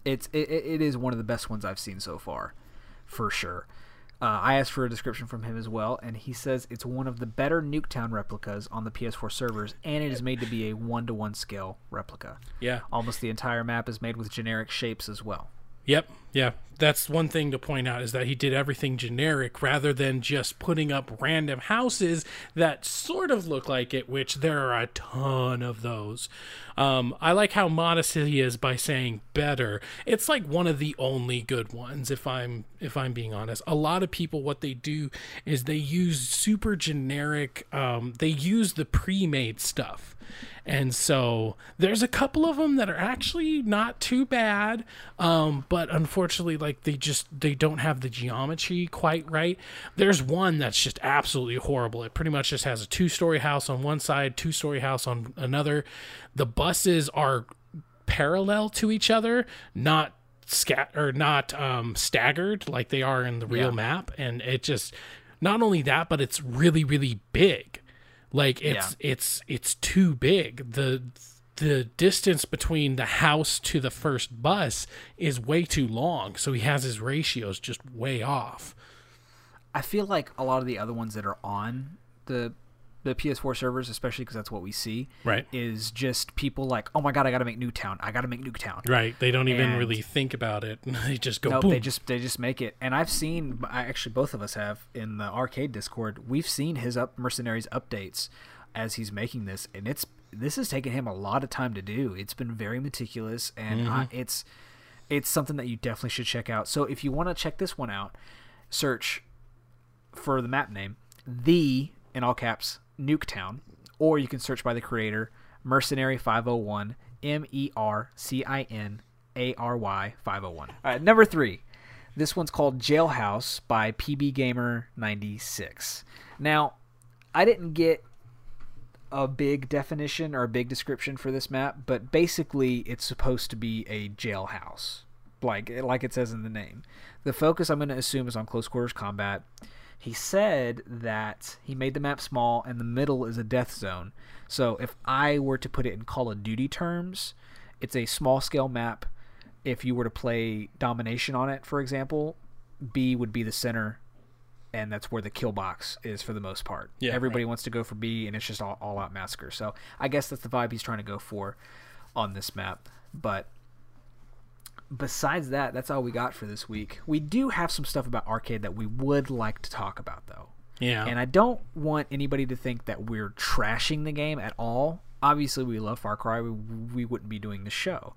It is one of the best ones I've seen so far, for sure. I asked for a description from him as well, and he says it's one of the better Nuketown replicas on the PS4 servers, and it is made to be a 1-to-1 scale replica. Yeah. Almost the entire map is made with generic shapes as well. Yep, yeah. That's one thing to point out, is that he did everything generic rather than just putting up random houses that sort of look like it, which there are a ton of those. I like how modest he is by saying better. It's like one of the only good ones, if I'm being honest. A lot of people, what they do is they use super generic, they use the pre-made stuff. And so there's a couple of them that are actually not too bad, but unfortunately, like, they don't have the geometry quite right. There's one that's just absolutely horrible. It pretty much just has a 2-story house on one side, 2-story house on another. The buses are parallel to each other, not staggered like they are in the real map. And it just, not only that, but it's really, really big. Like, it's too big. The distance between the house to the first bus is way too long, so he has his ratios just way off. I feel like a lot of the other ones that are on the PS4 servers, especially because that's what we see, right, is just people like, oh my god, I got to make Nuketown. Right. They don't even really think about it. They just go, nope, boom. They just make it. And I've seen, actually both of us have in the Arcade Discord, we've seen his Mercenaries updates as he's making this, and this has taken him a lot of time to do. It's been very meticulous, and it's something that you definitely should check out. So if you want to check this one out, search for the map name, The, in all caps, Nuketown, or you can search by the creator, Mercenary 501, Mercinary 501. All right, number 3. This one's called Jailhouse by PB Gamer 96. Now, I didn't get a big definition or a big description for this map, but basically it's supposed to be a jailhouse, like it says in the name. The focus, I'm going to assume, is on close quarters combat. He said that he made the map small and the middle is a death zone. So if I were to put it in Call of Duty terms, it's a small-scale map. If you were to play Domination on it, for example, B would be the center, and that's where the kill box is for the most part. Yeah, everybody wants to go for B, and it's just all-out massacre. So I guess that's the vibe he's trying to go for on this map. But besides that, that's all we got for this week. We do have some stuff about Arcade that we would like to talk about, though. Yeah. And I don't want anybody to think that we're trashing the game at all. Obviously, we love Far Cry. We wouldn't be doing the show.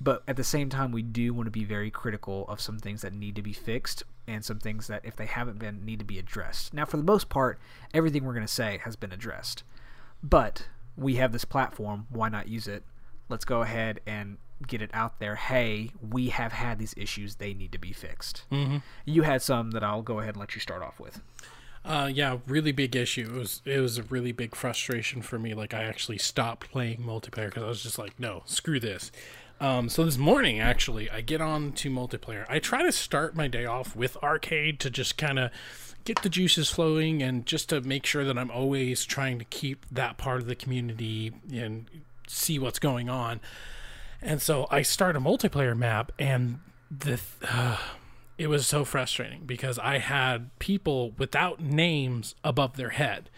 But at the same time, we do want to be very critical of some things that need to be fixed and some things that, if they haven't been, need to be addressed. Now, for the most part, everything we're going to say has been addressed. But we have this platform. Why not use it let's go ahead and get it out there. Hey, we have had these issues. They need to be fixed. Mm-hmm. You had some that I'll go ahead and let you start off with. Yeah, really big issue. It was a really big frustration for me. Like, I actually stopped playing multiplayer because I was just like, no, screw this. So this morning, actually, I get on to multiplayer. I try to start my day off with Arcade to just kind of get the juices flowing and just to make sure that I'm always trying to keep that part of the community and see what's going on. And so I start a multiplayer map, and it was so frustrating because I had people without names above their head,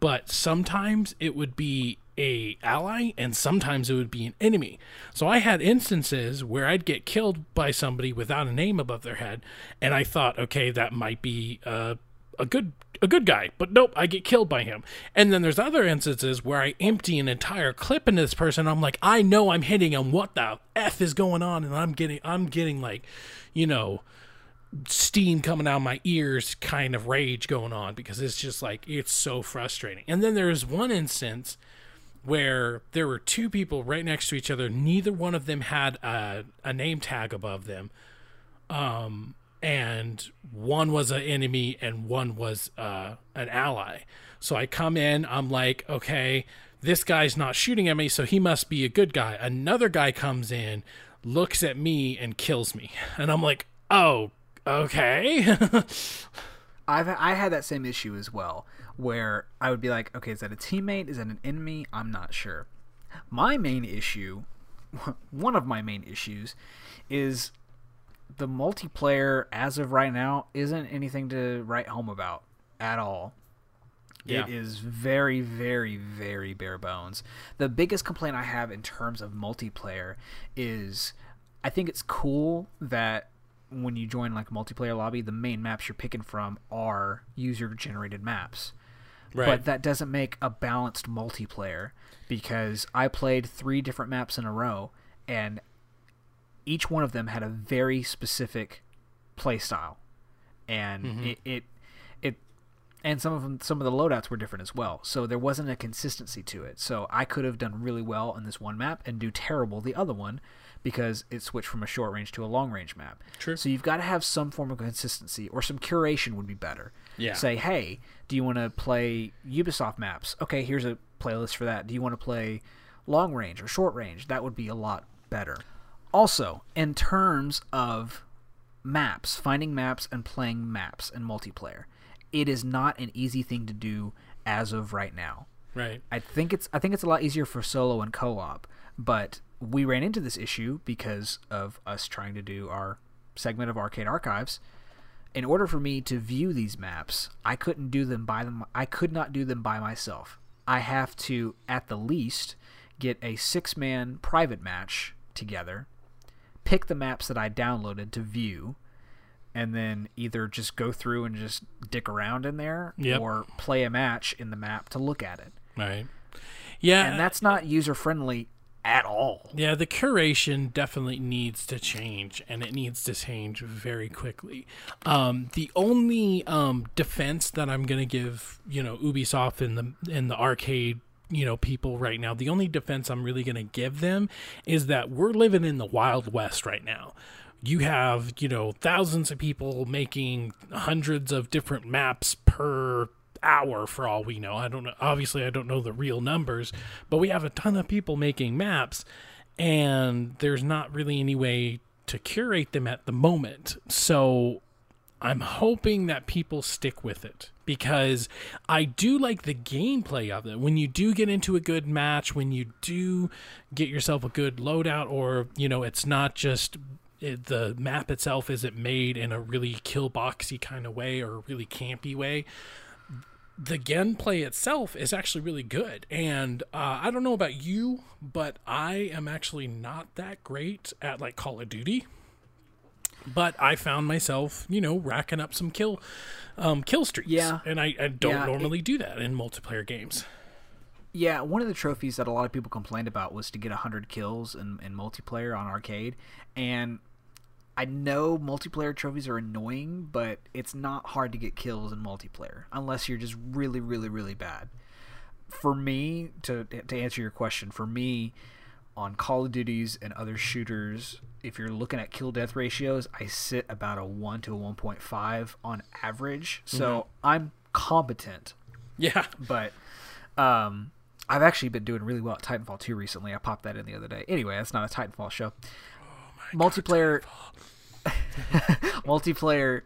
but sometimes it would be a ally and sometimes it would be an enemy. So I had instances where I'd get killed by somebody without a name above their head, and I thought, okay, that might be a good guy, but nope, I get killed by him. And then there's other instances where I empty an entire clip into this person. I'm like, I know I'm hitting him. What the F is going on? And I'm getting like, you know, steam coming out of my ears kind of rage going on, because it's just like, it's so frustrating. And then there's one instance where there were two people right next to each other. Neither one of them had a name tag above them. And one was an enemy and one was an ally. So I come in, I'm like, okay, this guy's not shooting at me, so he must be a good guy. Another guy comes in, looks at me, and kills me. And I'm like, oh, okay. I had that same issue as well, where I would be like, okay, is that a teammate? Is that an enemy? I'm not sure. One of my main issues is the multiplayer, as of right now, isn't anything to write home about at all. Yeah. It is very, very, very bare bones. The biggest complaint I have in terms of multiplayer is, I think it's cool that when you join like a multiplayer lobby, the main maps you're picking from are user-generated maps. Right. But that doesn't make a balanced multiplayer, because I played 3 different maps in a row, and each one of them had a very specific play style, and mm-hmm. it and some of the loadouts were different as well. So there wasn't a consistency to it. So I could have done really well on this one map and do terrible the other one, because it switched from a short range to a long range map. True. So you've got to have some form of consistency, or some curation would be better. Yeah. Say, hey, do you want to play Ubisoft maps? Okay, here's a playlist for that. Do you want to play long range or short range? That would be a lot better. Also, in terms of maps, finding maps and playing maps in multiplayer, it is not an easy thing to do as of right now. Right. I think it's a lot easier for solo and co-op, but we ran into this issue because of us trying to do our segment of Arcade Archives. In order for me to view these maps, I could not do them by myself. I have to, at the least, get a 6-man private match together, pick the maps that I downloaded to view, and then either just go through and just dick around in there, yep, or play a match in the map to look at it. Right. Yeah. And that's not user-friendly at all. Yeah, the curation definitely needs to change, and it needs to change very quickly. The only defense that I'm going to give, you know, Ubisoft in the arcade, you know, people right now, the only defense I'm really going to give them is that we're living in the Wild West right now. You have, you know, thousands of people making hundreds of different maps per hour for all we know. I don't know. Obviously, I don't know the real numbers, but we have a ton of people making maps, and there's not really any way to curate them at the moment. So I'm hoping that people stick with it, because I do like the gameplay of it. When you do get into a good match, when you do get yourself a good loadout, or, you know, it's not just the map itself isn't made in a really killboxy kind of way or a really campy way, the gameplay itself is actually really good. And I don't know about you, but I am actually not that great at like Call of Duty, but I found myself, you know, racking up some kill streaks. Yeah. And I don't normally do that in multiplayer games. Yeah, one of the trophies that a lot of people complained about was to get 100 kills in multiplayer on arcade. And I know multiplayer trophies are annoying, but it's not hard to get kills in multiplayer unless you're just really, really, really bad. For me, to answer your question, for me, on Call of Duties and other shooters, if you're looking at kill-death ratios, I sit about a 1 to a 1.5 on average. So I'm competent. Yeah. But I've actually been doing really well at Titanfall 2 recently. I popped that in the other day. Anyway, that's not a Titanfall show. Oh my multiplayer, God, multiplayer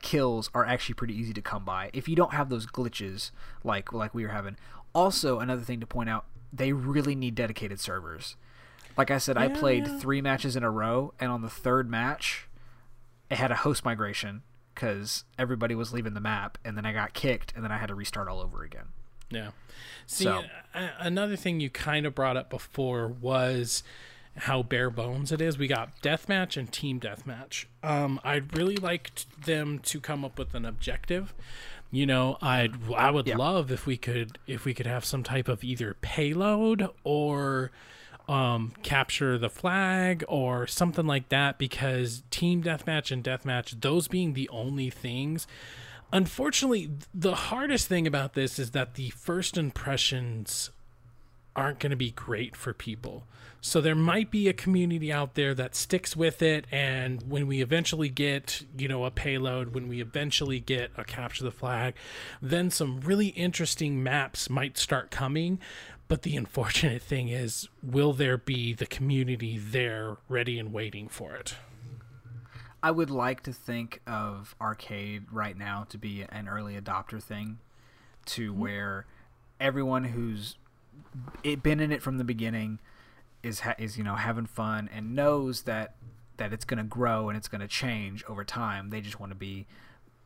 kills are actually pretty easy to come by if you don't have those glitches like we were having. Also, another thing to point out, they really need dedicated servers. Like I said, I played three matches in a row, and on the third match, it had a host migration because everybody was leaving the map, and then I got kicked, and then I had to restart all over again. Yeah. See, so, another thing you kind of brought up before was how bare bones it is. We got deathmatch and team deathmatch. I'd really like them to come up with an objective. You know, I would love if we could have some type of either payload or capture the flag or something like that, because team deathmatch and deathmatch, those being the only things. Unfortunately, the hardest thing about this is that the first impressions aren't going to be great for people. So there might be a community out there that sticks with it, and when we eventually get, you know, a payload, when we eventually get a capture the flag, then some really interesting maps might start coming. But the unfortunate thing is, will there be the community there ready and waiting for it? I would like to think of Arcade right now to be an early adopter thing, to where everyone who's been in it from the beginning is you know, having fun and knows that it's going to grow and it's going to change over time. They just want to be,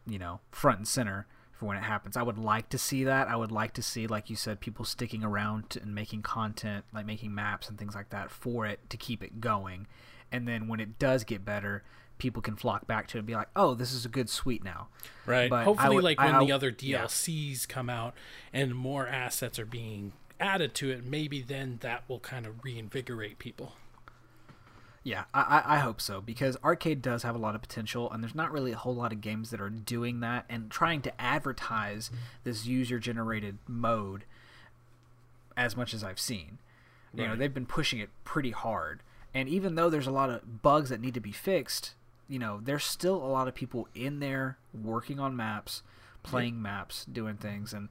you know, front and center for when it happens. I would like to see that. I would like to see, like you said, people sticking around and making content, like making maps and things like that for it, to keep it going. And then when it does get better, people can flock back to it and be like, oh, this is a good suite now. Right. But hopefully when the other DLCs come out and more assets are being added to it, maybe then that will kind of reinvigorate people. Yeah, I hope so, because Arcade does have a lot of potential, and there's not really a whole lot of games that are doing that and trying to advertise this user-generated mode as much as I've seen. Right. You know, they've been pushing it pretty hard, and even though there's a lot of bugs that need to be fixed, you know, there's still a lot of people in there working on maps, playing maps, doing things, and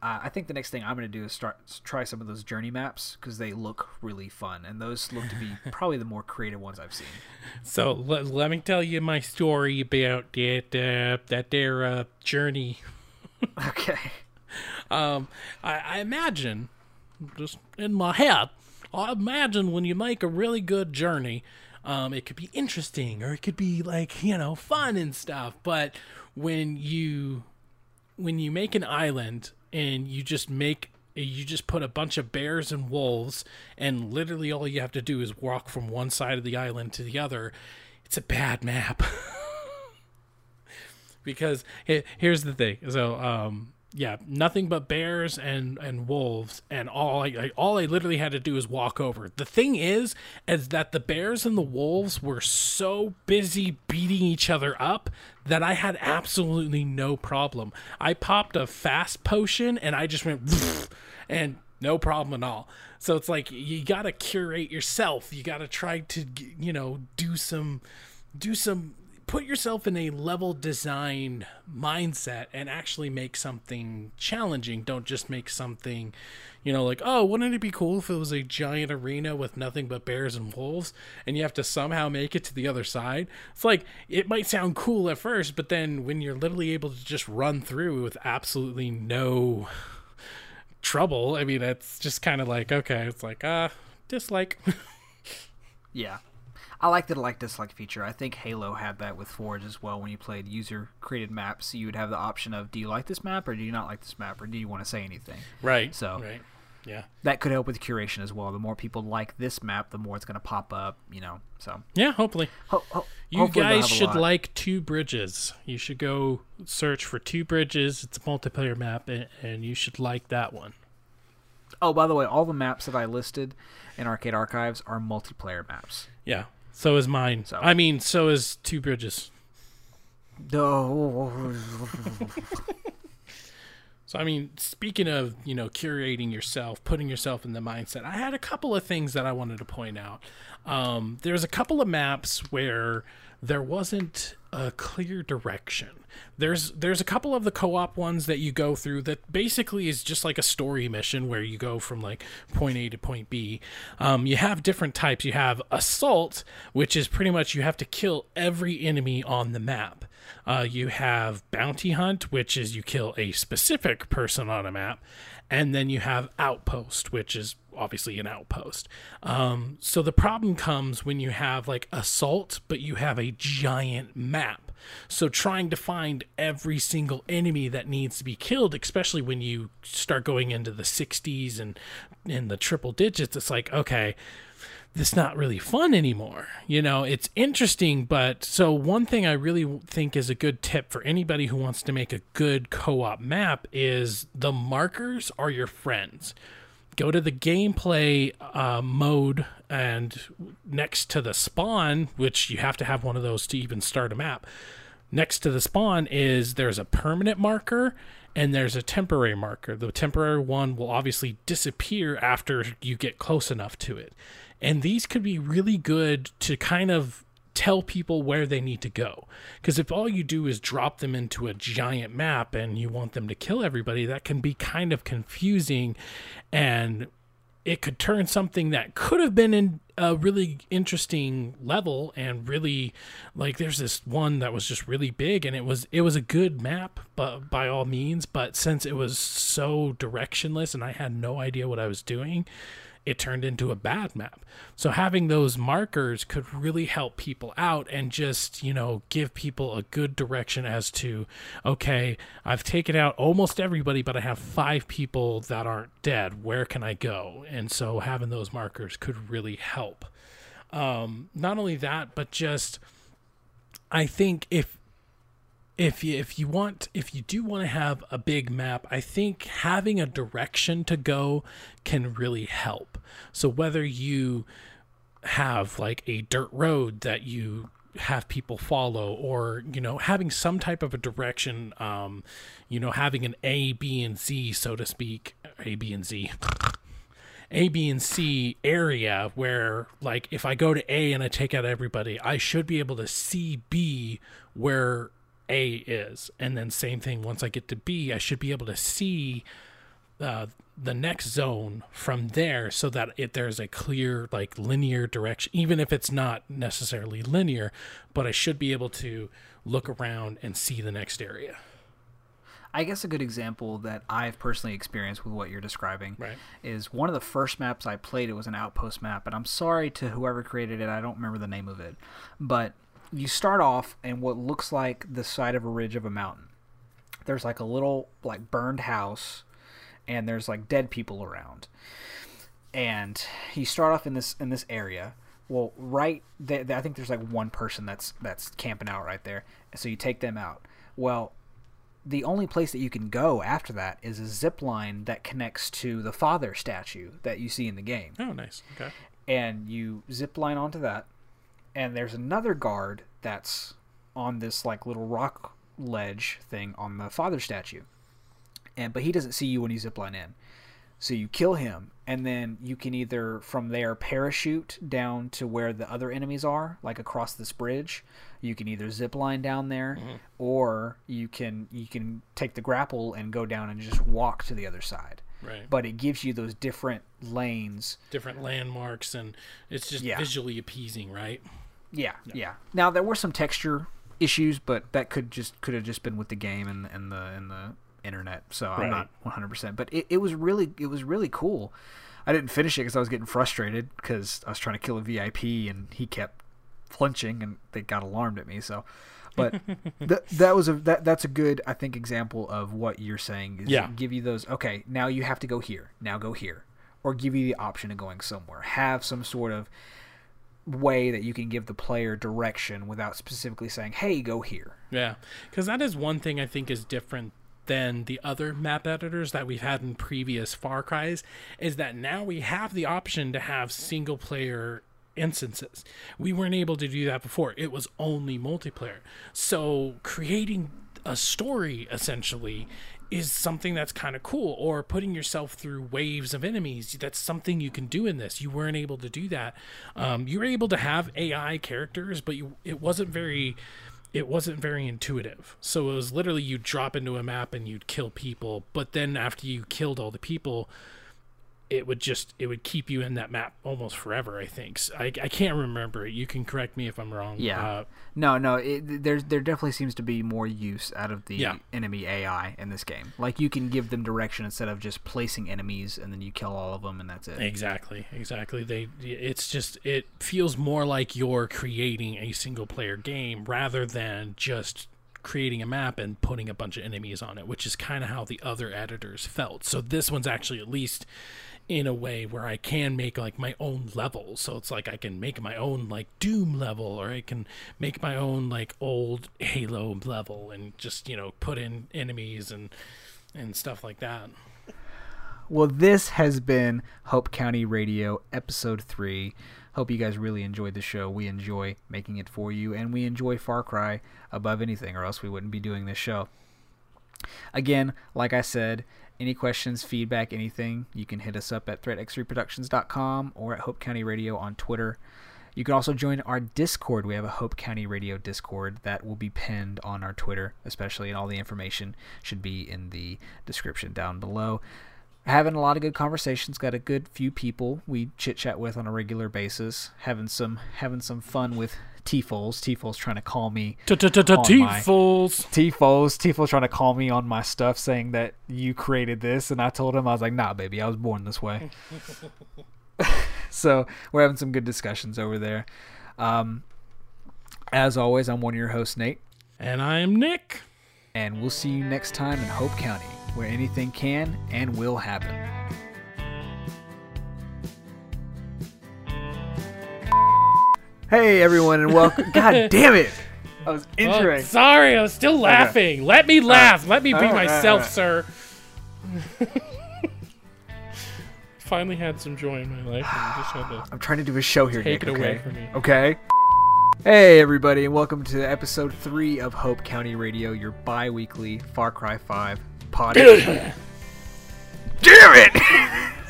I think the next thing I'm going to do is try some of those journey maps, because they look really fun, and those look to be probably the more creative ones I've seen. So let me tell you my story about that journey. Okay. I imagine, just in my head, I imagine when you make a really good journey, it could be interesting, or it could be, like, you know, fun and stuff. But when you make an island and you just put a bunch of bears and wolves, and literally all you have to do is walk from one side of the island to the other, it's a bad map. Because here's the thing. So, nothing but bears and wolves, and all I literally had to do is walk over. The thing is that the bears and the wolves were so busy beating each other up that I had absolutely no problem. I popped a fast potion and I just went, and no problem at all. So it's like, you gotta curate yourself. You gotta try to, you know, do some. Put yourself in a level design mindset and actually make something challenging. Don't just make something, you know, like, oh, wouldn't it be cool if it was a giant arena with nothing but bears and wolves, and you have to somehow make it to the other side? It's like, it might sound cool at first, but then when you're literally able to just run through with absolutely no trouble, I mean, that's just kind of like, okay, it's like, dislike. Yeah. I like the like-dislike feature. I think Halo had that with Forge as well. When you played user-created maps, you would have the option of, do you like this map, or do you not like this map, or do you want to say anything? Right. So right. Yeah. That could help with curation as well. The more people like this map, the more it's going to pop up, you know. So yeah, hopefully. You guys should like Two Bridges. You should go search for Two Bridges. It's a multiplayer map, and you should like that one. Oh, by the way, all the maps that I listed in Arcade Archives are multiplayer maps. Yeah. So is mine. So. I mean, so is Two Bridges. No. So, I mean, speaking of, you know, curating yourself, putting yourself in the mindset, I had a couple of things that I wanted to point out. There's a couple of maps where there wasn't a clear direction. There's a couple of the co-op ones that you go through that basically is just like a story mission where you go from like point A to point B. You have different types. You have assault, which is pretty much you have to kill every enemy on the map. You have bounty hunt, which is you kill a specific person on a map. And then you have outpost, which is obviously an outpost. So the problem comes when you have like assault, but you have a giant map. So trying to find every single enemy that needs to be killed, especially when you start going into the 60s and in the triple digits, it's like, okay, this is not really fun anymore. You know, it's interesting, but so one thing I really think is a good tip for anybody who wants to make a good co-op map is the markers are your friends. Go to the gameplay mode and next to the spawn, which you have to have one of those to even start a map. Next to the spawn is there's a permanent marker and there's a temporary marker. The temporary one will obviously disappear after you get close enough to it. And these could be really good to kind of tell people where they need to go. Because if all you do is drop them into a giant map and you want them to kill everybody, that can be kind of confusing. And it could turn something that could have been in a really interesting level and really, like, there's this one that was just really big and it was a good map, but by all means, but since it was so directionless and I had no idea what I was doing, it turned into a bad map. So having those markers could really help people out and just, you know, give people a good direction as to, okay, I've taken out almost everybody, but I have 5 people that aren't dead. Where can I go? And so having those markers could really help. Not only that, but just, I think if you do want to have a big map, I think having a direction to go can really help. So whether you have like a dirt road that you have people follow, or, you know, having some type of a direction, you know, having an A, B, and Z, so to speak, A, B, and C area where, like, if I go to A and I take out everybody, I should be able to see B where A is, and then same thing once I get to B, I should be able to see the next zone from there, so that there's a clear, like, linear direction, even if it's not necessarily linear, but I should be able to look around and see the next area. I guess a good example that I've personally experienced with what you're describing, right, is one of the first maps I played. It was an outpost map, and I'm sorry to whoever created it, I don't remember the name of it, but you start off in what looks like the side of a ridge of a mountain. There's like a little, like, burned house, and there's like dead people around. And you start off in this area. Well, right there, I think there's like one person that's camping out right there. So you take them out. Well, the only place that you can go after that is a zip line that connects to the father statue that you see in the game. Oh, nice. Okay. And you zip line onto that. And there's another guard that's on this, like, little rock ledge thing on the father statue. But he doesn't see you when you zipline in. So you kill him, and then you can either, from there, parachute down to where the other enemies are, like across this bridge. You can either zipline down there, mm-hmm, or you can take the grapple and go down and just walk to the other side. Right. But it gives you those different lanes, different landmarks, and it's just visually appeasing, right? Yeah. Now, there were some texture issues, but that could have just been with the game and the internet. So right. I'm not 100%, but it was really cool. I didn't finish it because I was getting frustrated because I was trying to kill a VIP and he kept flinching and they got alarmed at me. So. But that's a good, I think, example of what you're saying. Is give you those, okay, now you have to go here, now go here, or give you the option of going somewhere. Have some sort of way that you can give the player direction without specifically saying, hey, go here. Yeah, because that is one thing I think is different than the other map editors that we've had in previous Far Cries, is that now we have the option to have single-player instances. We weren't able to do that before. It was only multiplayer. So creating a story essentially is something that's kind of cool, or putting yourself through waves of enemies. That's something you can do in this. You weren't able to do that. You were able to have AI characters, but it wasn't very intuitive. So it was literally, you drop into a map and you'd kill people, but then after you killed all the people, it would keep you in that map almost forever, I think. So I can't remember. You can correct me if I'm wrong. Yeah. There definitely seems to be more use out of the enemy AI in this game. Like, you can give them direction instead of just placing enemies and then you kill all of them and that's it. Exactly. It feels more like you're creating a single player game rather than just creating a map and putting a bunch of enemies on it, which is kind of how the other editors felt. So this one's actually at least in a way where I can make like my own level. So it's like I can make my own like Doom level, or I can make my own like old Halo level and just, put in enemies and stuff like that. Well, this has been Hope County Radio episode 3. Hope you guys really enjoyed the show. We enjoy making it for you, and we enjoy Far Cry above anything, or else we wouldn't be doing this show. Again, like I said, any questions, feedback, anything, you can hit us up at ThreatX3Productions.com or at Hope County Radio on Twitter. You can also join our Discord. We have a Hope County Radio Discord that will be pinned on our Twitter, especially, and all the information should be in the description down below. Having a lot of good conversations, got a good few people we chit chat with on a regular basis, having some fun with T-Foles trying to call me T-Foles trying to call me on my stuff, saying that you created this, and I told him, I was like, nah baby, I was born this way. So we're having some good discussions over there. As always, I'm one of your hosts, Nate, and I am Nick, and we'll see you next time in Hope County, where anything can and will happen. Hey, everyone, and welcome. God damn it. I was injuring. Oh, sorry, I was still laughing. Okay. Let me laugh. Let me be myself, sir. Finally had some joy in my life. I'm trying to do a show here, Nick. Take it away from me. Okay? Hey, everybody, and welcome to episode 3 of Hope County Radio, your bi-weekly Far Cry 5 podcast. Damn it!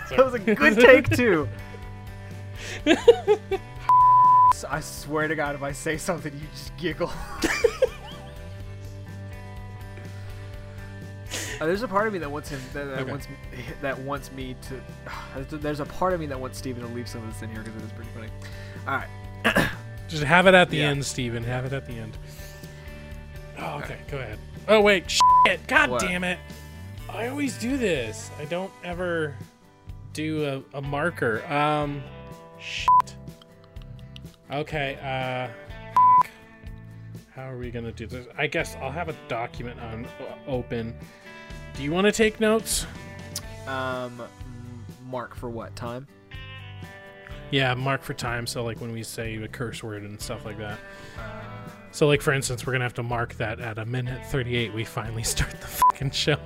That was a good take, too. I swear to God, if I say something, you just giggle. There's a part of me that wants him. That wants me to. There's a part of me that wants Steven to leave some of this in here because it is pretty funny. All right. Just have it at the end, Steven. Have it at the end. Oh, okay. Go ahead. Oh, wait. Shit. God damn it. I always do this. I don't ever do a marker. Shit. Okay, how are we going to do this? I guess I'll have a document on open. Do you want to take notes? Mark for what? Time? Yeah, mark for time. So, like, when we say a curse word and stuff like that. So, like, for instance, we're going to have to mark that at a minute 38 we finally start the fucking show.